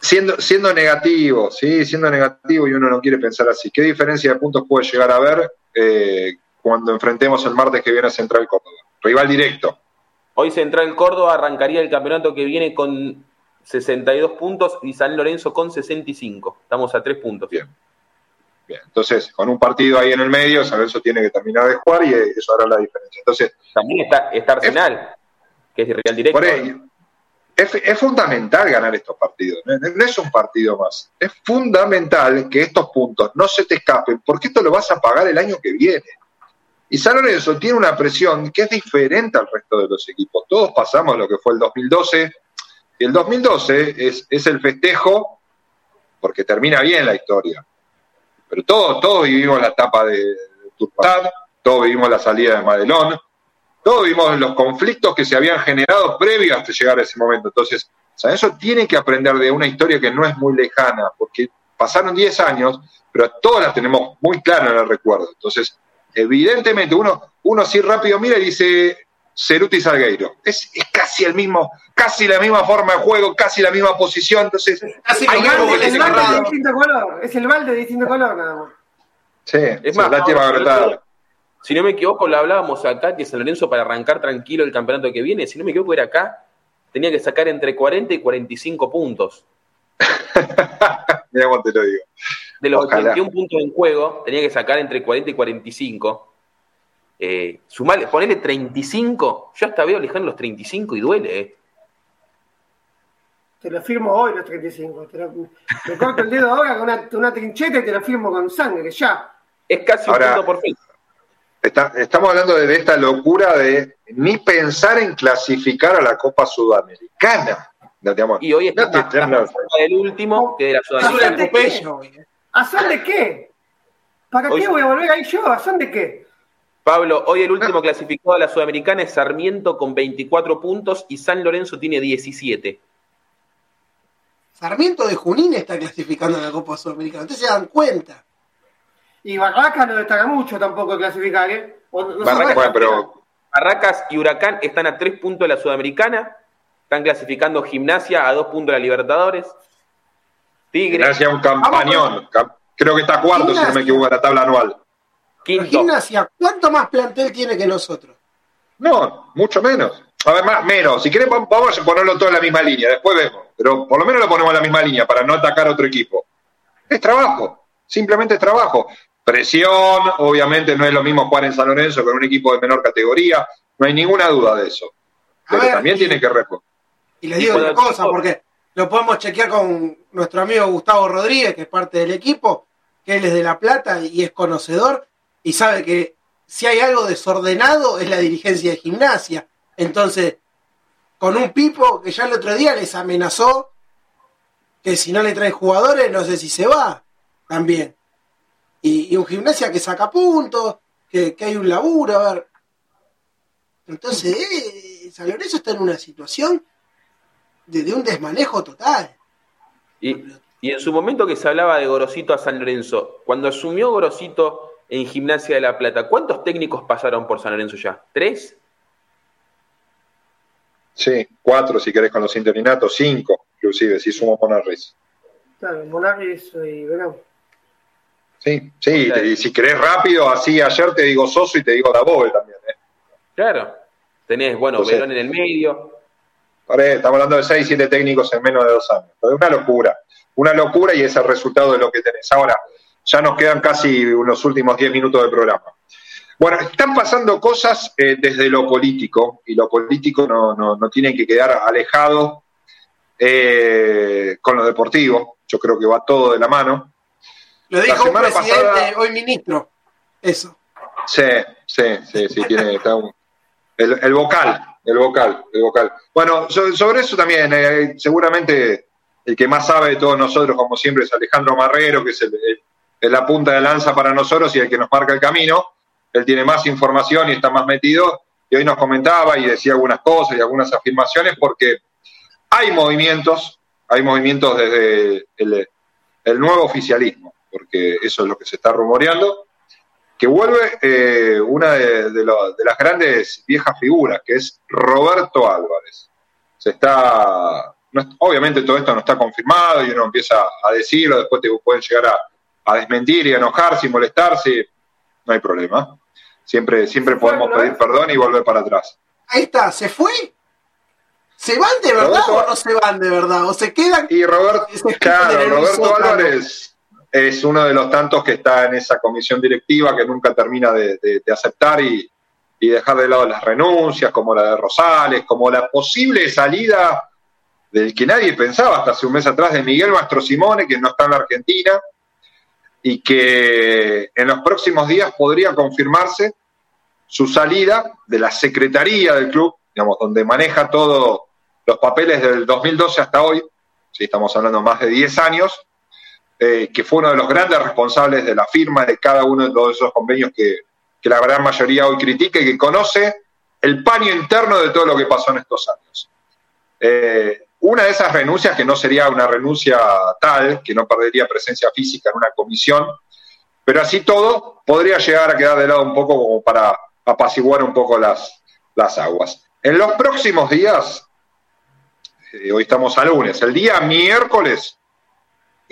Siendo, siendo negativo, sí, siendo negativo y uno no quiere pensar así. ¿Qué diferencia de puntos puede llegar a ver eh, cuando enfrentemos el martes que viene a Central Córdoba? Rival directo. Hoy Central Córdoba arrancaría el campeonato que viene con sesenta y dos puntos y San Lorenzo con sesenta y cinco. Estamos a tres puntos. Bien. Bien. Entonces, con un partido ahí en el medio, San Lorenzo tiene que terminar de jugar y eso hará la diferencia. Entonces, también está, está Arsenal, es, que es rival directo. Por ello. Es, es fundamental ganar estos partidos, ¿no? No es un partido más. Es fundamental que estos puntos no se te escapen, porque esto lo vas a pagar el año que viene. Y San Lorenzo tiene una presión que es diferente al resto de los equipos. Todos pasamos lo que fue el dos mil doce, y el dos mil doce es, es el festejo, porque termina bien la historia. Pero todos, todos vivimos la etapa de, de Turpad, todos vivimos la salida de Madelón, todos vimos los conflictos que se habían generado previos hasta llegar a ese momento. Entonces, San Lorenzo tiene que aprender de una historia que no es muy lejana, porque pasaron diez años, pero todas las tenemos muy claras en el recuerdo. Entonces, evidentemente, uno, uno así rápido mira y dice Ceruti Salgueiro. Es, es casi el mismo, casi la misma forma de juego, casi la misma posición. Entonces, casi hay algo que es el balde de distinto color, es el balde de distinto color, nada más. Sí, es más, la tierra agotada. Si no me equivoco, lo hablábamos acá, que San Lorenzo para arrancar tranquilo el campeonato que viene, si no me equivoco era acá, tenía que sacar entre cuarenta y cuarenta y cinco puntos. Mirá cómo te lo digo. De los Ojalá. ochenta y uno puntos en juego, tenía que sacar entre cuarenta y cuarenta y cinco. Eh, sumale, ponele treinta y cinco, yo hasta veo lejanos los treinta y cinco y duele, eh. Te lo firmo hoy los treinta y cinco. Te lo, me corto el dedo ahora con una, una trincheta y te lo firmo con sangre, ya. Es casi ahora, un punto por fin. Está, estamos hablando de esta locura de ni pensar en clasificar a la Copa Sudamericana. Digamos, y hoy está más el último que de la Sudamericana. ¿A son de qué? ¿Para hoy, qué voy a volver ahí yo? ¿A son de qué? Pablo, hoy el último no. clasificado a la Sudamericana es Sarmiento con veinticuatro puntos y San Lorenzo tiene diecisiete. Sarmiento de Junín está clasificando a la Copa Sudamericana. Ustedes se dan cuenta. Y Barracas no destaca mucho tampoco clasificar, ¿eh? No Barracas, bueno, pero... Barracas y Huracán están a tres puntos de la Sudamericana. Están clasificando Gimnasia a dos puntos de la Libertadores. Tigre. Gimnasia es un campañón. Vamos. Creo que está cuarto, Gimnasia, si no me equivoco, la tabla anual. Quinto. Gimnasia, ¿cuánto más plantel tiene que nosotros? No, mucho menos. A ver, más, menos. Si querés, vamos a ponerlo todo en la misma línea. Después vemos. Pero por lo menos lo ponemos en la misma línea para no atacar a otro equipo. Es trabajo. Simplemente es trabajo. Presión, obviamente no es lo mismo jugar en San Lorenzo con un equipo de menor categoría. No hay ninguna duda de eso. Pero ver, también y, tiene que responder. Y les digo una cosa, porque lo podemos chequear con nuestro amigo Gustavo Rodríguez, que es parte del equipo, que él es de La Plata y es conocedor, y sabe que si hay algo desordenado es la dirigencia de Gimnasia. Entonces, con un Pipo que ya el otro día les amenazó que si no le traen jugadores, no sé si se va también. Y, y un Gimnasia que saca puntos, que, que hay un laburo, a ver. Entonces, eh, San Lorenzo está en una situación de, de un desmanejo total. Y, y en su momento que se hablaba de Gorosito a San Lorenzo, cuando asumió Gorosito en Gimnasia de La Plata, ¿cuántos técnicos pasaron por San Lorenzo ya? ¿Tres? Sí, cuatro si querés con los interinatos, cinco inclusive, si sumo Monarriz. Claro, Monarriz y Verón. Sí, sí, te, si querés rápido, así ayer te digo Soso y te digo Dabove también. ¿eh? Claro, tenés, bueno, entonces, Verón en el medio. Paré, estamos hablando de seis, siete técnicos en menos de dos años. Es una locura, una locura y es el resultado de lo que tenés. Ahora, ya nos quedan casi los últimos diez minutos del programa. Bueno, están pasando cosas eh, desde lo político, y lo político no, no, no tiene que quedar alejado eh, con lo deportivo. Yo creo que va todo de la mano. Lo dijo un presidente, pasada, hoy ministro, eso. Sí, sí, sí, sí, tiene está un, el, el vocal, el vocal, el vocal. Bueno, so, sobre eso también, eh, seguramente el que más sabe de todos nosotros, como siempre, es Alejandro Marrero, que es el, el, el la punta de lanza para nosotros y el que nos marca el camino. Él tiene más información y está más metido, y hoy nos comentaba y decía algunas cosas y algunas afirmaciones, porque hay movimientos, hay movimientos desde el, el nuevo oficialismo, porque eso es lo que se está rumoreando, que vuelve eh, una de, de, lo, de las grandes viejas figuras, que es Roberto Álvarez. Se está, no, obviamente todo esto no está confirmado, y uno empieza a decirlo, después te pueden llegar a, a desmentir y a enojarse y molestarse, no hay problema. Siempre, siempre podemos bueno, pedir perdón y volver para atrás. Ahí está, ¿se fue? ¿Se van de verdad Roberto, o no se van de verdad? ¿O se quedan? Y Roberto, se claro, quedan Roberto uso, Álvarez... Claro. Es uno de los tantos que está en esa comisión directiva que nunca termina de, de, de aceptar y, y dejar de lado las renuncias, como la de Rosales, como la posible salida del que nadie pensaba hasta hace un mes atrás, de Miguel Mastro Simone, que no está en la Argentina, y que en los próximos días podría confirmarse su salida de la secretaría del club, digamos, donde maneja todos los papeles del dos mil doce hasta hoy, si estamos hablando más de diez años, Eh, que fue uno de los grandes responsables de la firma de cada uno de todos esos convenios que, que la gran mayoría hoy critica y que conoce el paño interno de todo lo que pasó en estos años. Eh, una de esas renuncias, que no sería una renuncia tal, que no perdería presencia física en una comisión, pero así todo podría llegar a quedar de lado un poco como para apaciguar un poco las, las aguas. En los próximos días, eh, hoy estamos a lunes, el día miércoles,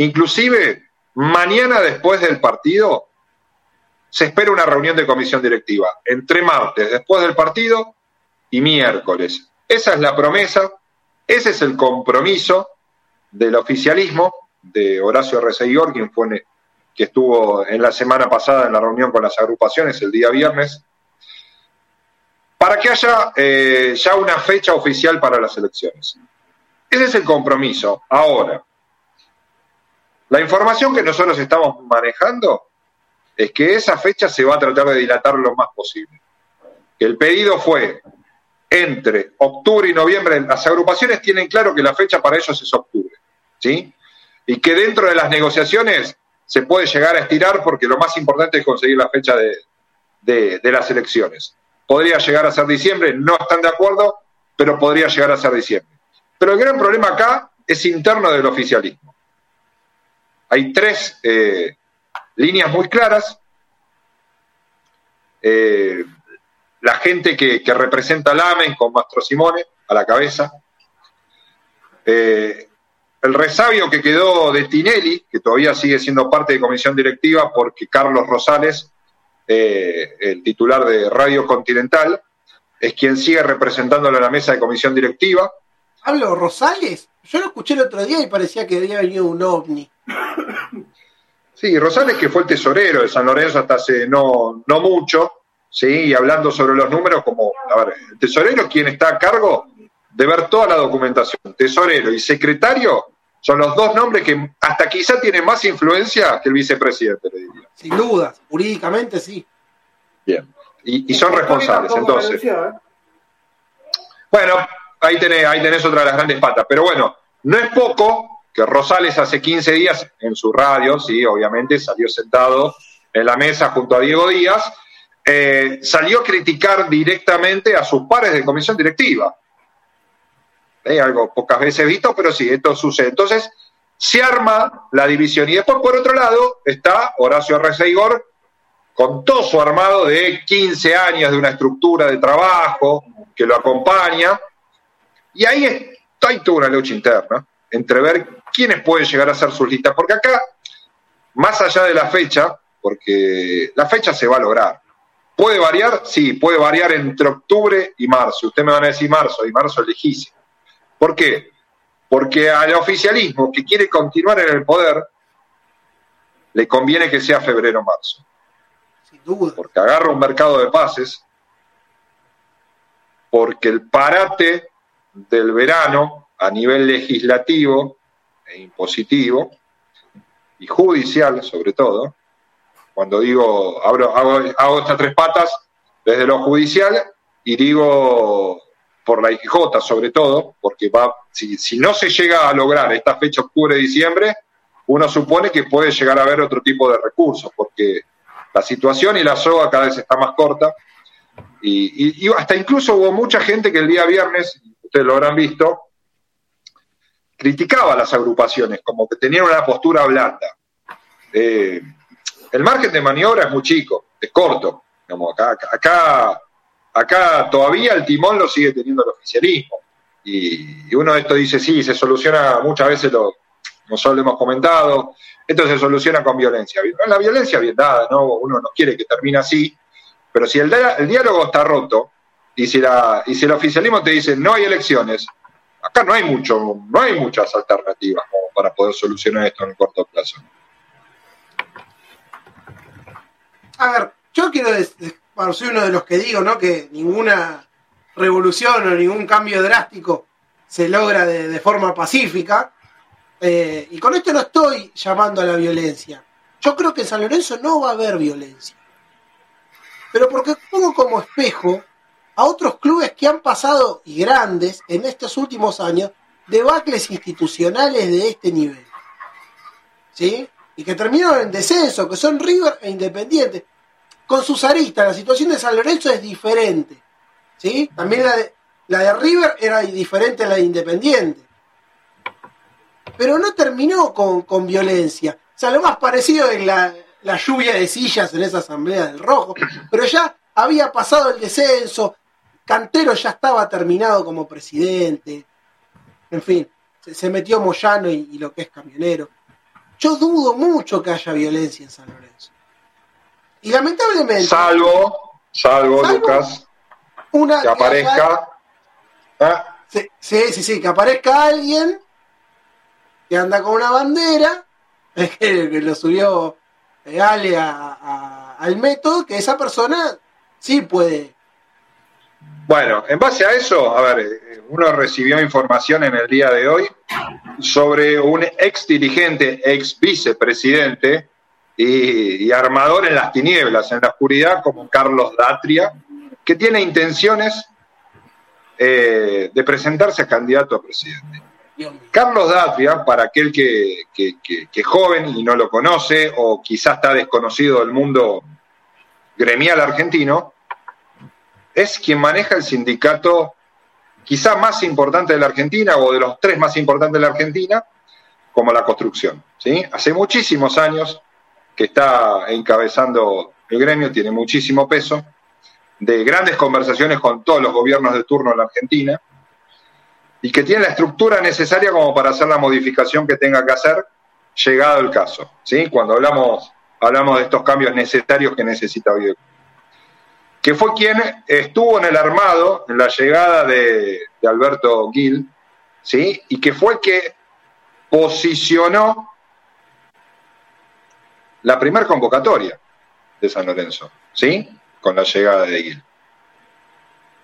inclusive, mañana después del partido, se espera una reunión de comisión directiva, entre martes, después del partido, y miércoles. Esa es la promesa, ese es el compromiso del oficialismo, de Horacio Reseguior, quien fue en, que estuvo en la semana pasada en la reunión con las agrupaciones, el día viernes, para que haya eh, ya una fecha oficial para las elecciones. Ese es el compromiso. Ahora, la información que nosotros estamos manejando es que esa fecha se va a tratar de dilatar lo más posible. El pedido fue entre octubre y noviembre. Las agrupaciones tienen claro que la fecha para ellos es octubre, ¿sí? Y que dentro de las negociaciones se puede llegar a estirar, porque lo más importante es conseguir la fecha de, de, de las elecciones. Podría llegar a ser diciembre, no están de acuerdo, pero podría llegar a ser diciembre. Pero el gran problema acá es interno del oficialismo. Hay tres eh, líneas muy claras. eh, la gente que, que representa al AMEN con Mastro Simone a la cabeza, eh, el resabio que quedó de Tinelli, que todavía sigue siendo parte de comisión directiva porque Carlos Rosales, eh, el titular de Radio Continental, es quien sigue representándolo en la mesa de comisión directiva. ¿Pablo Rosales? Yo lo escuché el otro día y parecía que había venido un ovni. Sí, Rosales, que fue el tesorero de San Lorenzo hasta hace no, no mucho, sí, y hablando sobre los números, como, a ver, el tesorero es quien está a cargo de ver toda la documentación. Tesorero y secretario son los dos nombres que hasta quizá tienen más influencia que el vicepresidente, le diría. Sin duda, jurídicamente sí. Bien, y, y son responsables, entonces. Bueno, ahí tenés, ahí tenés otra de las grandes patas, pero bueno, no es poco que Rosales hace quince días en su radio, sí, obviamente, salió sentado en la mesa junto a Diego Díaz, eh, salió a criticar directamente a sus pares de comisión directiva. Eh, algo pocas veces visto, pero sí, esto sucede. Entonces, se arma la división. Y después, por otro lado, está Horacio Arreseigor con todo su armado de quince años de una estructura de trabajo que lo acompaña. Y ahí está, ahí tuvo una lucha interna entre ver quiénes pueden llegar a hacer sus listas, porque acá, más allá de la fecha, porque la fecha se va a lograr, ¿puede variar? Sí, puede variar entre octubre y marzo. Ustedes me van a decir marzo, y marzo es lejísimo. ¿Por qué? Porque al oficialismo que quiere continuar en el poder le conviene que sea febrero o marzo, sin duda, porque agarra un mercado de pases, porque el parate del verano a nivel legislativo e impositivo y judicial, sobre todo, cuando digo, abro, hago, hago estas tres patas desde lo judicial y digo por la I J, sobre todo, porque va, si, si no se llega a lograr esta fecha octubre-diciembre, uno supone que puede llegar a haber otro tipo de recursos, porque la situación y la soga cada vez está más corta, y, y, y hasta incluso hubo mucha gente que el día viernes, ustedes lo habrán visto, criticaba a las agrupaciones, como que tenían una postura blanda. Eh, el margen de maniobra es muy chico, es corto. Como acá, acá, acá todavía el timón lo sigue teniendo el oficialismo. Y, y uno de estos dice, sí, se soluciona, muchas veces lo, nosotros lo hemos comentado, esto se soluciona con violencia. La violencia bien dada, ¿no? Uno no quiere que termine así, pero si el, el diálogo está roto, y si, la, y si el oficialismo te dice no hay elecciones, acá no hay mucho, no hay muchas alternativas como para poder solucionar esto en el corto plazo. A ver, yo quiero decir, soy uno de los que digo, ¿no?, que ninguna revolución o ningún cambio drástico se logra de, de forma pacífica, eh, y con esto no estoy llamando a la violencia. Yo creo que en San Lorenzo no va a haber violencia, pero porque pongo como espejo a otros clubes que han pasado, y grandes, en estos últimos años, debacles institucionales de este nivel, ¿sí? Y que terminaron en descenso, que son River e Independiente. Con sus aristas, la situación de San Lorenzo es diferente, ¿sí? También la de, la de River era diferente a la de Independiente. Pero no terminó con, con violencia. O sea, lo más parecido es la, la lluvia de sillas en esa asamblea del Rojo. Pero ya había pasado el descenso, Cantero ya estaba terminado como presidente, en fin, se metió Moyano y, y lo que es Camionero. Yo dudo mucho que haya violencia en San Lorenzo. Y lamentablemente... Salvo, salvo, salvo Lucas, una, que aparezca... ¿eh? Sí, sí, sí, que aparezca alguien que anda con una bandera, que lo subió Ale a, a, al método, que esa persona sí puede... Bueno, en base a eso, a ver, uno recibió información en el día de hoy sobre un ex dirigente, ex vicepresidente y, y armador en las tinieblas, en la oscuridad, como Carlos Datria, que tiene intenciones eh, de presentarse a candidato a presidente. Carlos Datria, para aquel que, que, que, que es joven y no lo conoce, o quizás está desconocido del mundo gremial argentino, es quien maneja el sindicato quizá más importante de la Argentina, o de los tres más importantes de la Argentina, como la construcción, ¿sí? Hace muchísimos años que está encabezando el gremio tiene muchísimo peso, de grandes conversaciones con todos los gobiernos de turno en la Argentina, y que tiene la estructura necesaria como para hacer la modificación que tenga que hacer, llegado el caso, ¿sí? Cuando hablamos, hablamos de estos cambios necesarios que necesita hoy el club, que fue quien estuvo en el armado, en la llegada de, de Alberto Gil, ¿sí? Y que fue que posicionó la primera convocatoria de San Lorenzo, ¿sí? Con la llegada de Gil.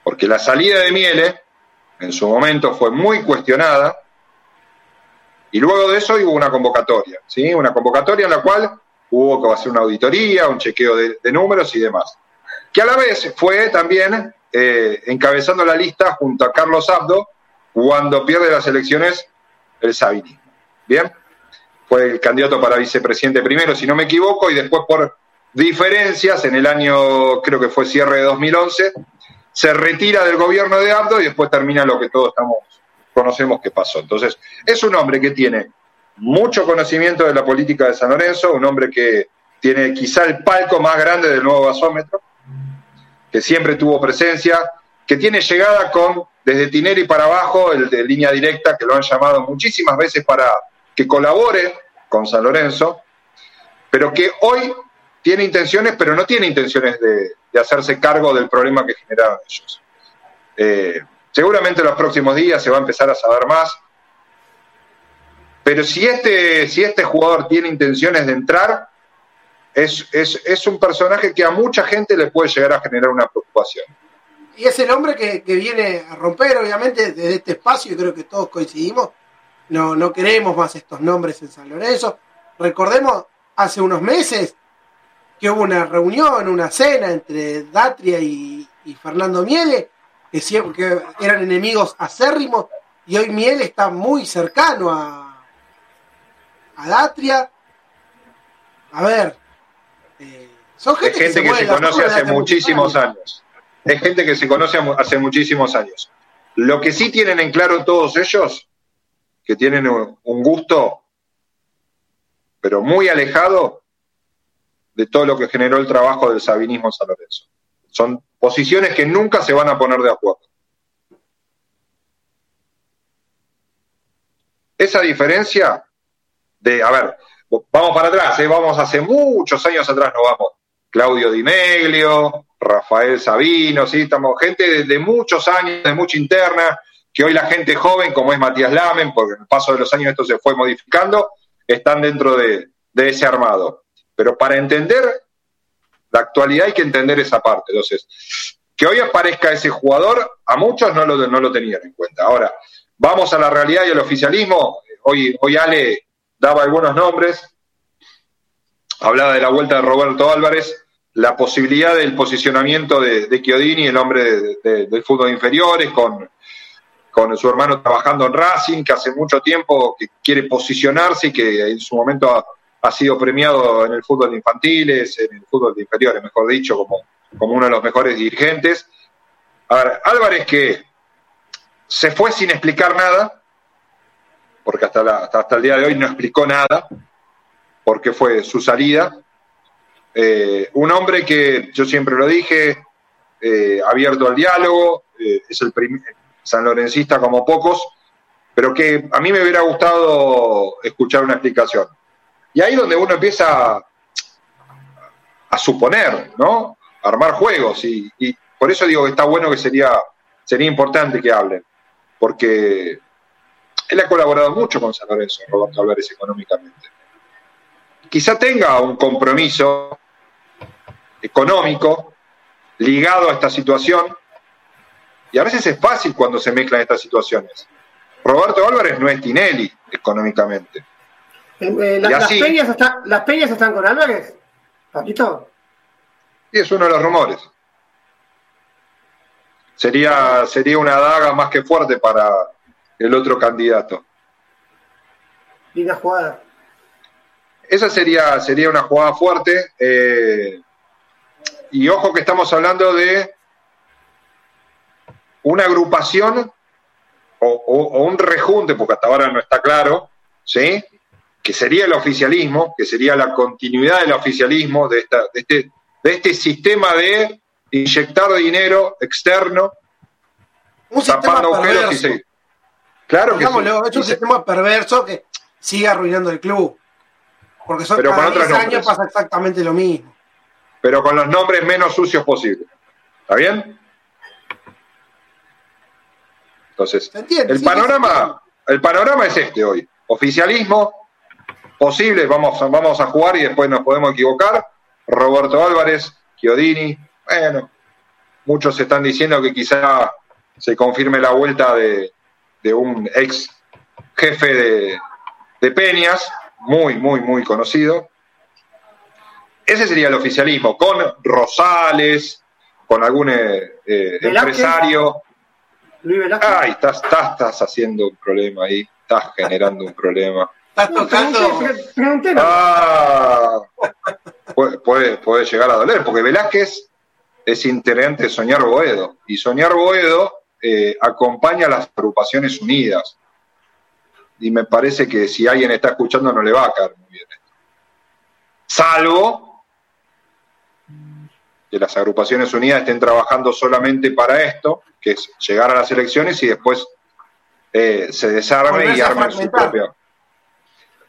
Porque la salida de Miele, en su momento, fue muy cuestionada, y luego de eso hubo una convocatoria, ¿sí? Una convocatoria en la cual hubo que hacer una auditoría, un chequeo de, de números y demás. Que a la vez fue también eh, encabezando la lista junto a Carlos Abdo cuando pierde las elecciones el Sabini. Bien, fue el candidato para vicepresidente primero, si no me equivoco, y después por diferencias en el año, creo que fue cierre de dos mil once, se retira del gobierno de Abdo y después termina lo que todos estamos conocemos que pasó. Entonces, es un hombre que tiene mucho conocimiento de la política de San Lorenzo, un hombre que tiene quizá el palco más grande del nuevo basómetro, que siempre tuvo presencia, que tiene llegada con, desde Tinelli para abajo, el de línea directa, que lo han llamado muchísimas veces para que colabore con San Lorenzo, pero que hoy tiene intenciones, pero no tiene intenciones de, de hacerse cargo del problema que generaron ellos. Eh, seguramente en los próximos días se va a empezar a saber más, pero si este, si este jugador tiene intenciones de entrar, es, es, es un personaje que a mucha gente le puede llegar a generar una preocupación. Y es el hombre que, que viene a romper, obviamente, desde este espacio, y creo que todos coincidimos, no, no queremos más estos nombres en San Lorenzo. Recordemos, hace unos meses, que hubo una reunión, una cena entre Datria y, y Fernando Miele, que siempre que eran enemigos acérrimos, y hoy Miele está muy cercano a, a Datria. A ver, eh, son gente, gente que se, que se conoce hace muchísimos años. Es gente que se conoce hace muchísimos años. Lo que sí tienen en claro todos ellos, que tienen un gusto, pero muy alejado de todo lo que generó el trabajo del sabinismo en San Lorenzo. Son posiciones que nunca se van a poner de acuerdo. Esa diferencia de, a ver, vamos para atrás, ¿eh? Vamos hace muchos años atrás, nos vamos. Claudio Di Meglio, Rafael Sabino, ¿sí? Estamos gente de muchos años, de mucha interna, que hoy la gente joven, como es Matías Lamen, porque en el paso de los años esto se fue modificando, están dentro de, de ese armado. Pero para entender la actualidad hay que entender esa parte. Entonces, que hoy aparezca ese jugador, a muchos no lo, no lo tenían en cuenta. Ahora, vamos a la realidad y al oficialismo. Hoy, hoy Ale daba algunos nombres. Hablaba de la vuelta de Roberto Álvarez, la posibilidad del posicionamiento de, de Chiodini, el hombre de, de, del fútbol de inferiores, con, con su hermano trabajando en Racing, que hace mucho tiempo que quiere posicionarse y que en su momento... Ha, ha sido premiado en el fútbol de infantiles, en el fútbol de inferiores, mejor dicho, como, como uno de los mejores dirigentes. A ver, Álvarez, que se fue sin explicar nada, porque hasta, la, hasta, hasta el día de hoy no explicó nada, porque fue su salida. Eh, un hombre que, yo siempre lo dije, eh, abierto al diálogo, eh, es el primer sanlorencista como pocos, pero que a mí me hubiera gustado escuchar una explicación. Y ahí es donde uno empieza a, a suponer, ¿no? A armar juegos. Y, y por eso digo que está bueno, que sería, sería importante que hablen. Porque él ha colaborado mucho con San Lorenzo, Roberto Álvarez, económicamente. Quizá tenga un compromiso económico ligado a esta situación. Y a veces es fácil cuando se mezclan estas situaciones. Roberto Álvarez no es Tinelli económicamente. Eh, la, así, las, peñas está, ¿Las peñas están con Álvarez? ¿Paquito? Y es uno de los rumores. Sería, sería una daga más que fuerte para el otro candidato. Linda jugada. Esa sería, sería una jugada fuerte. Eh, y ojo que estamos hablando de una agrupación o, o, o un rejunte, porque hasta ahora no está claro, ¿sí? Que sería el oficialismo, que sería la continuidad del oficialismo, de, esta, de este de este sistema de inyectar dinero externo, un tapando agujeros perverso. Y seguir. Claro que sí. Es un y sistema se... perverso que sigue arruinando el club. Porque son cada diez años pasa exactamente lo mismo. Pero con los nombres menos sucios posibles. ¿Está bien? Entonces, entiende, el, sí, panorama, el panorama es este hoy. Oficialismo, posible, vamos, vamos a jugar y después nos podemos equivocar. Roberto Álvarez, Chiodini, bueno, muchos están diciendo que quizá se confirme la vuelta de, de un ex jefe de, de Peñas, muy, muy, muy conocido. Ese sería el oficialismo, con Rosales, con algún eh, eh, empresario. Luis Velázquez. Ay, estás, estás, estás haciendo un problema ahí, estás generando un problema. Estás tocando. Ah, puede, puede, puede llegar a doler, porque Velázquez es integrante de Soñar Boedo, y Soñar Boedo eh, acompaña a las agrupaciones unidas. Y me parece que si alguien está escuchando no le va a caer muy bien esto. Salvo que las agrupaciones unidas estén trabajando solamente para esto, que es llegar a las elecciones y después eh, se desarme y armen su propia.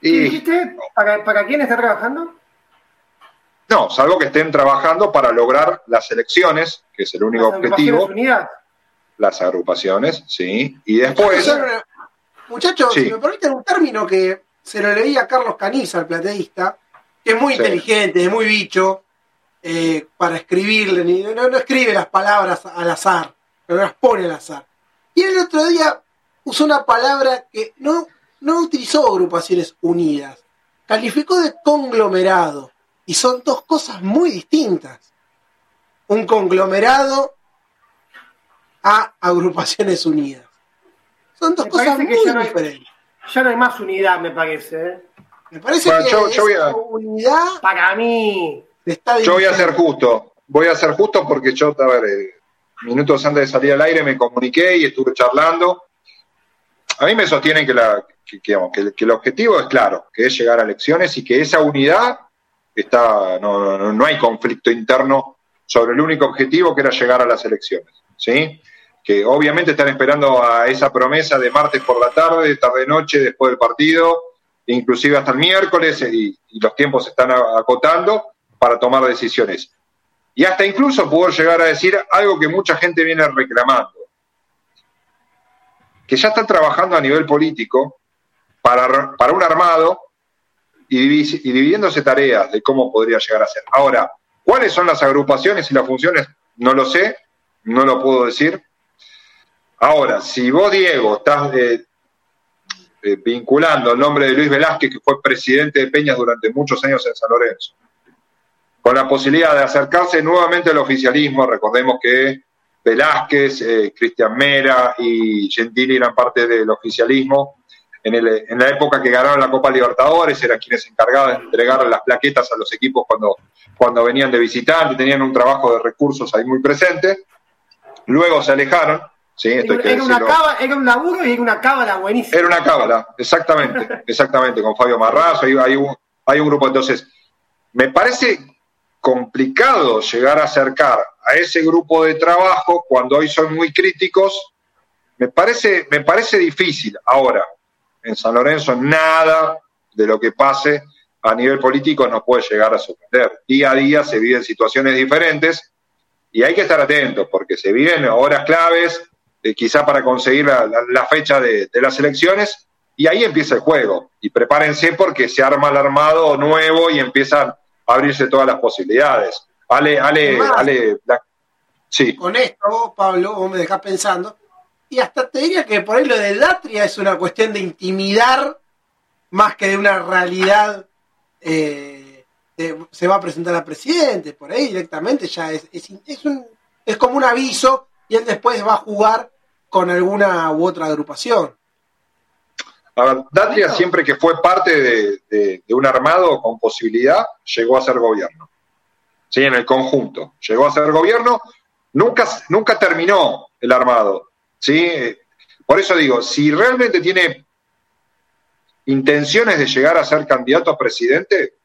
¿Y dijiste para, para quién está trabajando? No, salvo que estén trabajando para lograr las elecciones, que es el único las objetivo. ¿Las agrupaciones unidas? Las agrupaciones, sí. Y después... Muchachos, sí. Si me permiten un término que se lo leí a Carlos Caniza, el plateísta, que es muy sí. inteligente, es muy bicho eh, para escribirle, ni, no, no escribe las palabras al azar, no las pone al azar. Y el otro día usó una palabra que no, no utilizó agrupaciones unidas, calificó de conglomerado, y son dos cosas muy distintas. Un conglomerado a agrupaciones unidas. Son dos me cosas muy ya no hay, diferentes. Ya no hay más unidad, me parece. ¿eh? Me parece bueno, que yo, yo esa a, unidad para mí está yo voy a ser justo. Voy a ser justo porque yo, a ver, eh, minutos antes de salir al aire me comuniqué y estuve charlando. A mí me sostienen que, la, que, que, que, que el objetivo es claro, que es llegar a elecciones y que esa unidad está, no, no, no hay conflicto interno sobre el único objetivo que era llegar a las elecciones, ¿sí? Que obviamente están esperando a esa promesa de martes por la tarde, tarde-noche, después del partido, inclusive hasta el miércoles, y, y los tiempos se están acotando para tomar decisiones. Y hasta incluso puedo llegar a decir algo que mucha gente viene reclamando, que ya están trabajando a nivel político para, para un armado y, y dividiéndose tareas de cómo podría llegar a ser. Ahora, ¿cuáles son las agrupaciones y las funciones? No lo sé, no lo puedo decir. Ahora, si vos, Diego, estás eh, eh, vinculando el nombre de Luis Velázquez, que fue presidente de Peñas durante muchos años en San Lorenzo, con la posibilidad de acercarse nuevamente al oficialismo, recordemos que Velázquez, eh, Cristian Mera y Gentili eran parte del oficialismo en, el, en la época que ganaron la Copa Libertadores, eran quienes se encargaban de entregar las plaquetas a los equipos cuando, cuando venían de visitante, tenían un trabajo de recursos ahí muy presente, luego se alejaron. Sí, esto era, era, una cava, era un laburo y era una cábala buenísima. Era una cábala, exactamente, exactamente, con Fabio Marrazo, hay, hay, un, hay un grupo. Entonces, me parece complicado llegar a acercar a ese grupo de trabajo cuando hoy son muy críticos. Me parece, me parece difícil. Ahora, en San Lorenzo nada de lo que pase a nivel político nos puede llegar a sorprender. Día a día se viven situaciones diferentes y hay que estar atentos porque se viven horas claves. Eh, quizá para conseguir la, la, la fecha de, de las elecciones, y ahí empieza el juego. Y prepárense porque se arma el armado nuevo y empiezan a abrirse todas las posibilidades. Ale, Ale, Además, Ale. La... Sí. Con esto, Pablo, vos me dejás pensando, y hasta te diría que por ahí lo de Datria es una cuestión de intimidar más que de una realidad. Eh, de, se va a presentar a presidente, por ahí directamente ya es, es, es, un, es como un aviso, y él después va a jugar con alguna u otra agrupación. A ver, Datria siempre que fue parte de, de, de un armado con posibilidad, llegó a ser gobierno. Sí, en el conjunto. Llegó a ser gobierno, nunca, nunca terminó el armado. Sí, por eso digo, si realmente tiene intenciones de llegar a ser candidato a presidente,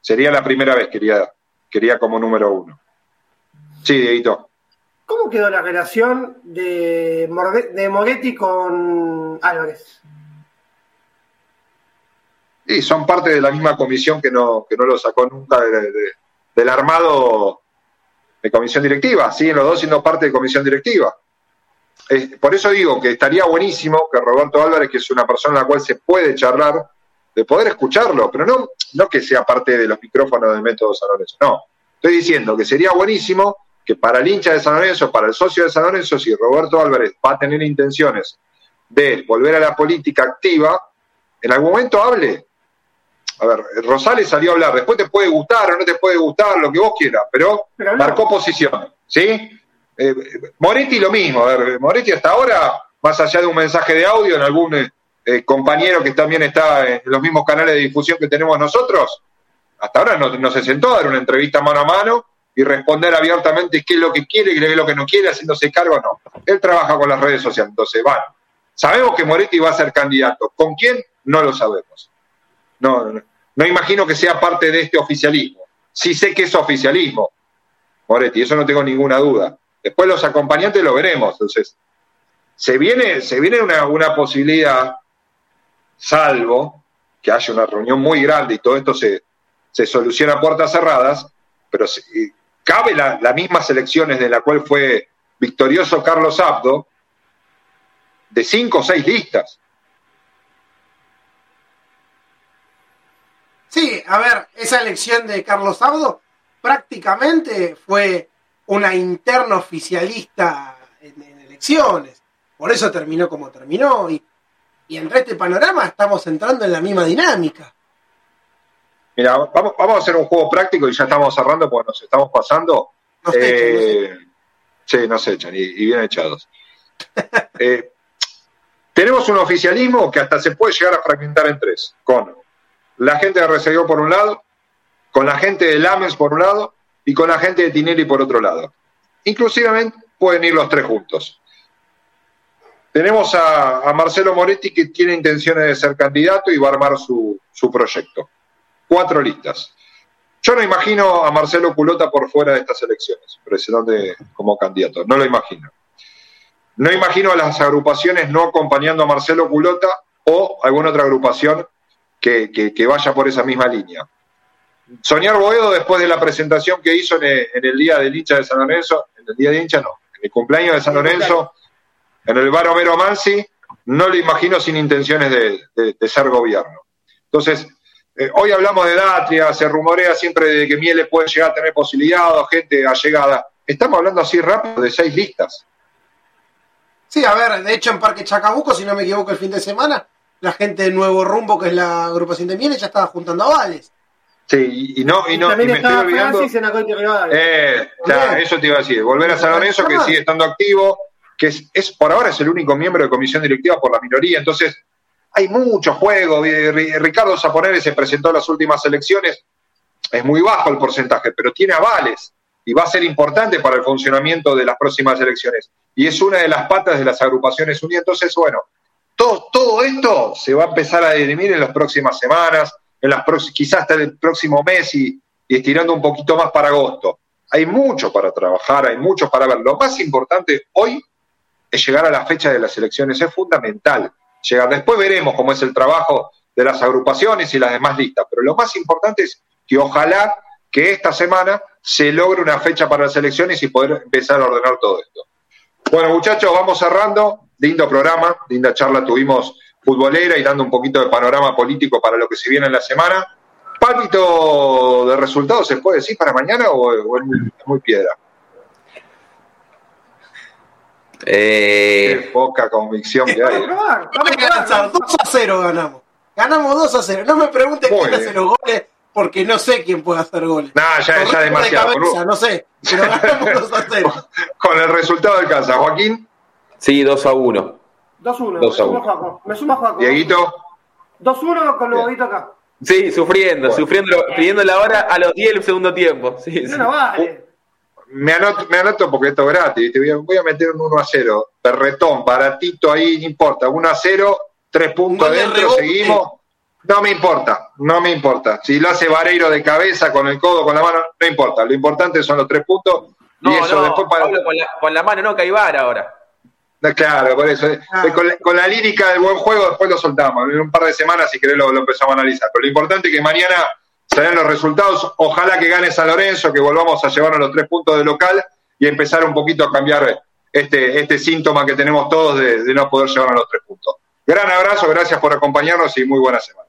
sería la primera vez que iría quería como número uno. Sí, Dieguito. ¿Cómo quedó la relación de, Morbe- de Moretti con Álvarez? Sí, son parte de la misma comisión que no, que no lo sacó nunca de, de, de, del armado de comisión directiva. Siguen los dos siendo parte de comisión directiva. Es, por eso digo que estaría buenísimo que Roberto Álvarez, que es una persona a la cual se puede charlar, de poder escucharlo, pero no, no que sea parte de los micrófonos de Método San Lorenzo. No, estoy diciendo que sería buenísimo que para el hincha de San Lorenzo, para el socio de San Lorenzo, si Roberto Álvarez va a tener intenciones de volver a la política activa, en algún momento hable. A ver, Rosales salió a hablar, después te puede gustar o no te puede gustar, lo que vos quieras, pero, pero no. Marcó posición, ¿sí? Eh, Moretti lo mismo, a ver, Moretti hasta ahora, más allá de un mensaje de audio en algún eh, compañero que también está en los mismos canales de difusión que tenemos nosotros, hasta ahora no, no se sentó a dar una entrevista mano a mano y responder abiertamente qué es lo que quiere y qué es lo que no quiere, haciéndose cargo o no. Él trabaja con las redes sociales, entonces, bueno, sabemos que Moretti va a ser candidato, ¿con quién? No lo sabemos. No, no, no imagino que sea parte de este oficialismo. Sí sé que es oficialismo, Moretti, eso no tengo ninguna duda. Después los acompañantes lo veremos. Entonces, se viene, se viene una, una posibilidad, salvo que haya una reunión muy grande y todo esto se, se soluciona a puertas cerradas, pero se, cabe la, las mismas elecciones de la cual fue victorioso Carlos Abdo, de cinco o seis listas. Sí, a ver, esa elección de Carlos Abdo prácticamente fue una interna oficialista en, en elecciones. Por eso terminó como terminó. Y, y entre este panorama estamos entrando en la misma dinámica. Mira, vamos, vamos a hacer un juego práctico y ya estamos cerrando porque nos estamos pasando. Nos eh, echan, nos echan. Sí, nos echan y, y bien echados. eh, tenemos un oficialismo que hasta se puede llegar a fragmentar en tres, con la gente de Resegó por un lado, con la gente de Lamens por un lado y con la gente de Tinelli por otro lado. Inclusive pueden ir los tres juntos. Tenemos a, a Marcelo Moretti, que tiene intenciones de ser candidato y va a armar su, su proyecto. Cuatro listas. Yo no imagino a Marcelo Culotta por fuera de estas elecciones, presentante como candidato. No lo imagino. No imagino a las agrupaciones no acompañando a Marcelo Culotta o alguna otra agrupación Que, que, que vaya por esa misma línea. Soñar Boedo, después de la presentación que hizo en el, en el día del hincha de San Lorenzo, en el día de hincha no, en el cumpleaños de San Lorenzo, en el bar Homero Mansi, no lo imagino sin intenciones de, de, de ser gobierno. Entonces, eh, hoy hablamos de Datria, se rumorea siempre de que Miele puede llegar a tener posibilidad o gente allegada. Estamos hablando así rápido de seis listas. Sí, a ver, de hecho en Parque Chacabuco, si no me equivoco, el fin de semana, la gente de Nuevo Rumbo, que es la agrupación de Miele, ya estaba juntando avales. Sí, y no, y no, y también y me estaba estoy olvidando. Francis en Agropecuario. Eh, claro, eso te iba a decir. Volver a San Lorenzo, que sigue estando activo, que es, es por ahora es el único miembro de comisión directiva por la minoría. Entonces, hay mucho juego. Ricardo Saponere se presentó a las últimas elecciones. Es muy bajo el porcentaje, pero tiene avales y va a ser importante para el funcionamiento de las próximas elecciones. Y es una de las patas de las agrupaciones unidas. Entonces, bueno. Todo, todo esto se va a empezar a dirimir en las próximas semanas, en las pro- quizás hasta el próximo mes y, y estirando un poquito más para agosto. Hay mucho para trabajar, hay mucho para ver. Lo más importante hoy es llegar a la fecha de las elecciones, es fundamental llegar. Después veremos cómo es el trabajo de las agrupaciones y las demás listas, pero lo más importante es que ojalá que esta semana se logre una fecha para las elecciones y poder empezar a ordenar todo esto. Bueno, muchachos, vamos cerrando. Lindo programa, linda charla tuvimos futbolera y dando un poquito de panorama político para lo que se viene en la semana. ¿Pálpito de resultados se puede decir para mañana o es muy, muy piedra? Eh... Qué poca convicción que hay. Vamos a lanzar, dos a cero ganamos. Ganamos dos a cero. No me pregunten quién hace los goles, porque no sé quién puede hacer goles. Nah, ya es demasiado. De cabeza, no sé, pero ganamos dos a cero. Con el resultado alcanza, Joaquín. Sí, dos a uno. dos a uno. Me sumo Juaco. Me sumo Juaco. Dieguito. dos a uno con Lobodito acá. Sí, sufriendo, bueno. sufriendo, pidiendo la hora a los diez del segundo tiempo. Sí, no, sí. No vale. Me anoto, me anoto porque esto es gratis. Te voy, a, voy a meter un uno a cero. Berretón, baratito ahí, no importa. uno a cero, tres puntos adentro, seguimos. No me importa, no me importa. Si lo hace Vareiro de cabeza, con el codo, con la mano, no importa. Lo importante son los tres puntos. No, y eso no, después para... con, la, con la mano no, que hay V A R ahora. No, claro, por eso. Ah. Con, la, con la lírica del buen juego después lo soltamos. En un par de semanas, si querés, lo, lo empezamos a analizar. Pero lo importante es que mañana salgan los resultados. Ojalá que gane San Lorenzo, que volvamos a llevarnos los tres puntos de local y empezar un poquito a cambiar este, este síntoma que tenemos todos de, de no poder llevarnos los tres puntos. Gran abrazo, gracias por acompañarnos y muy buena semana.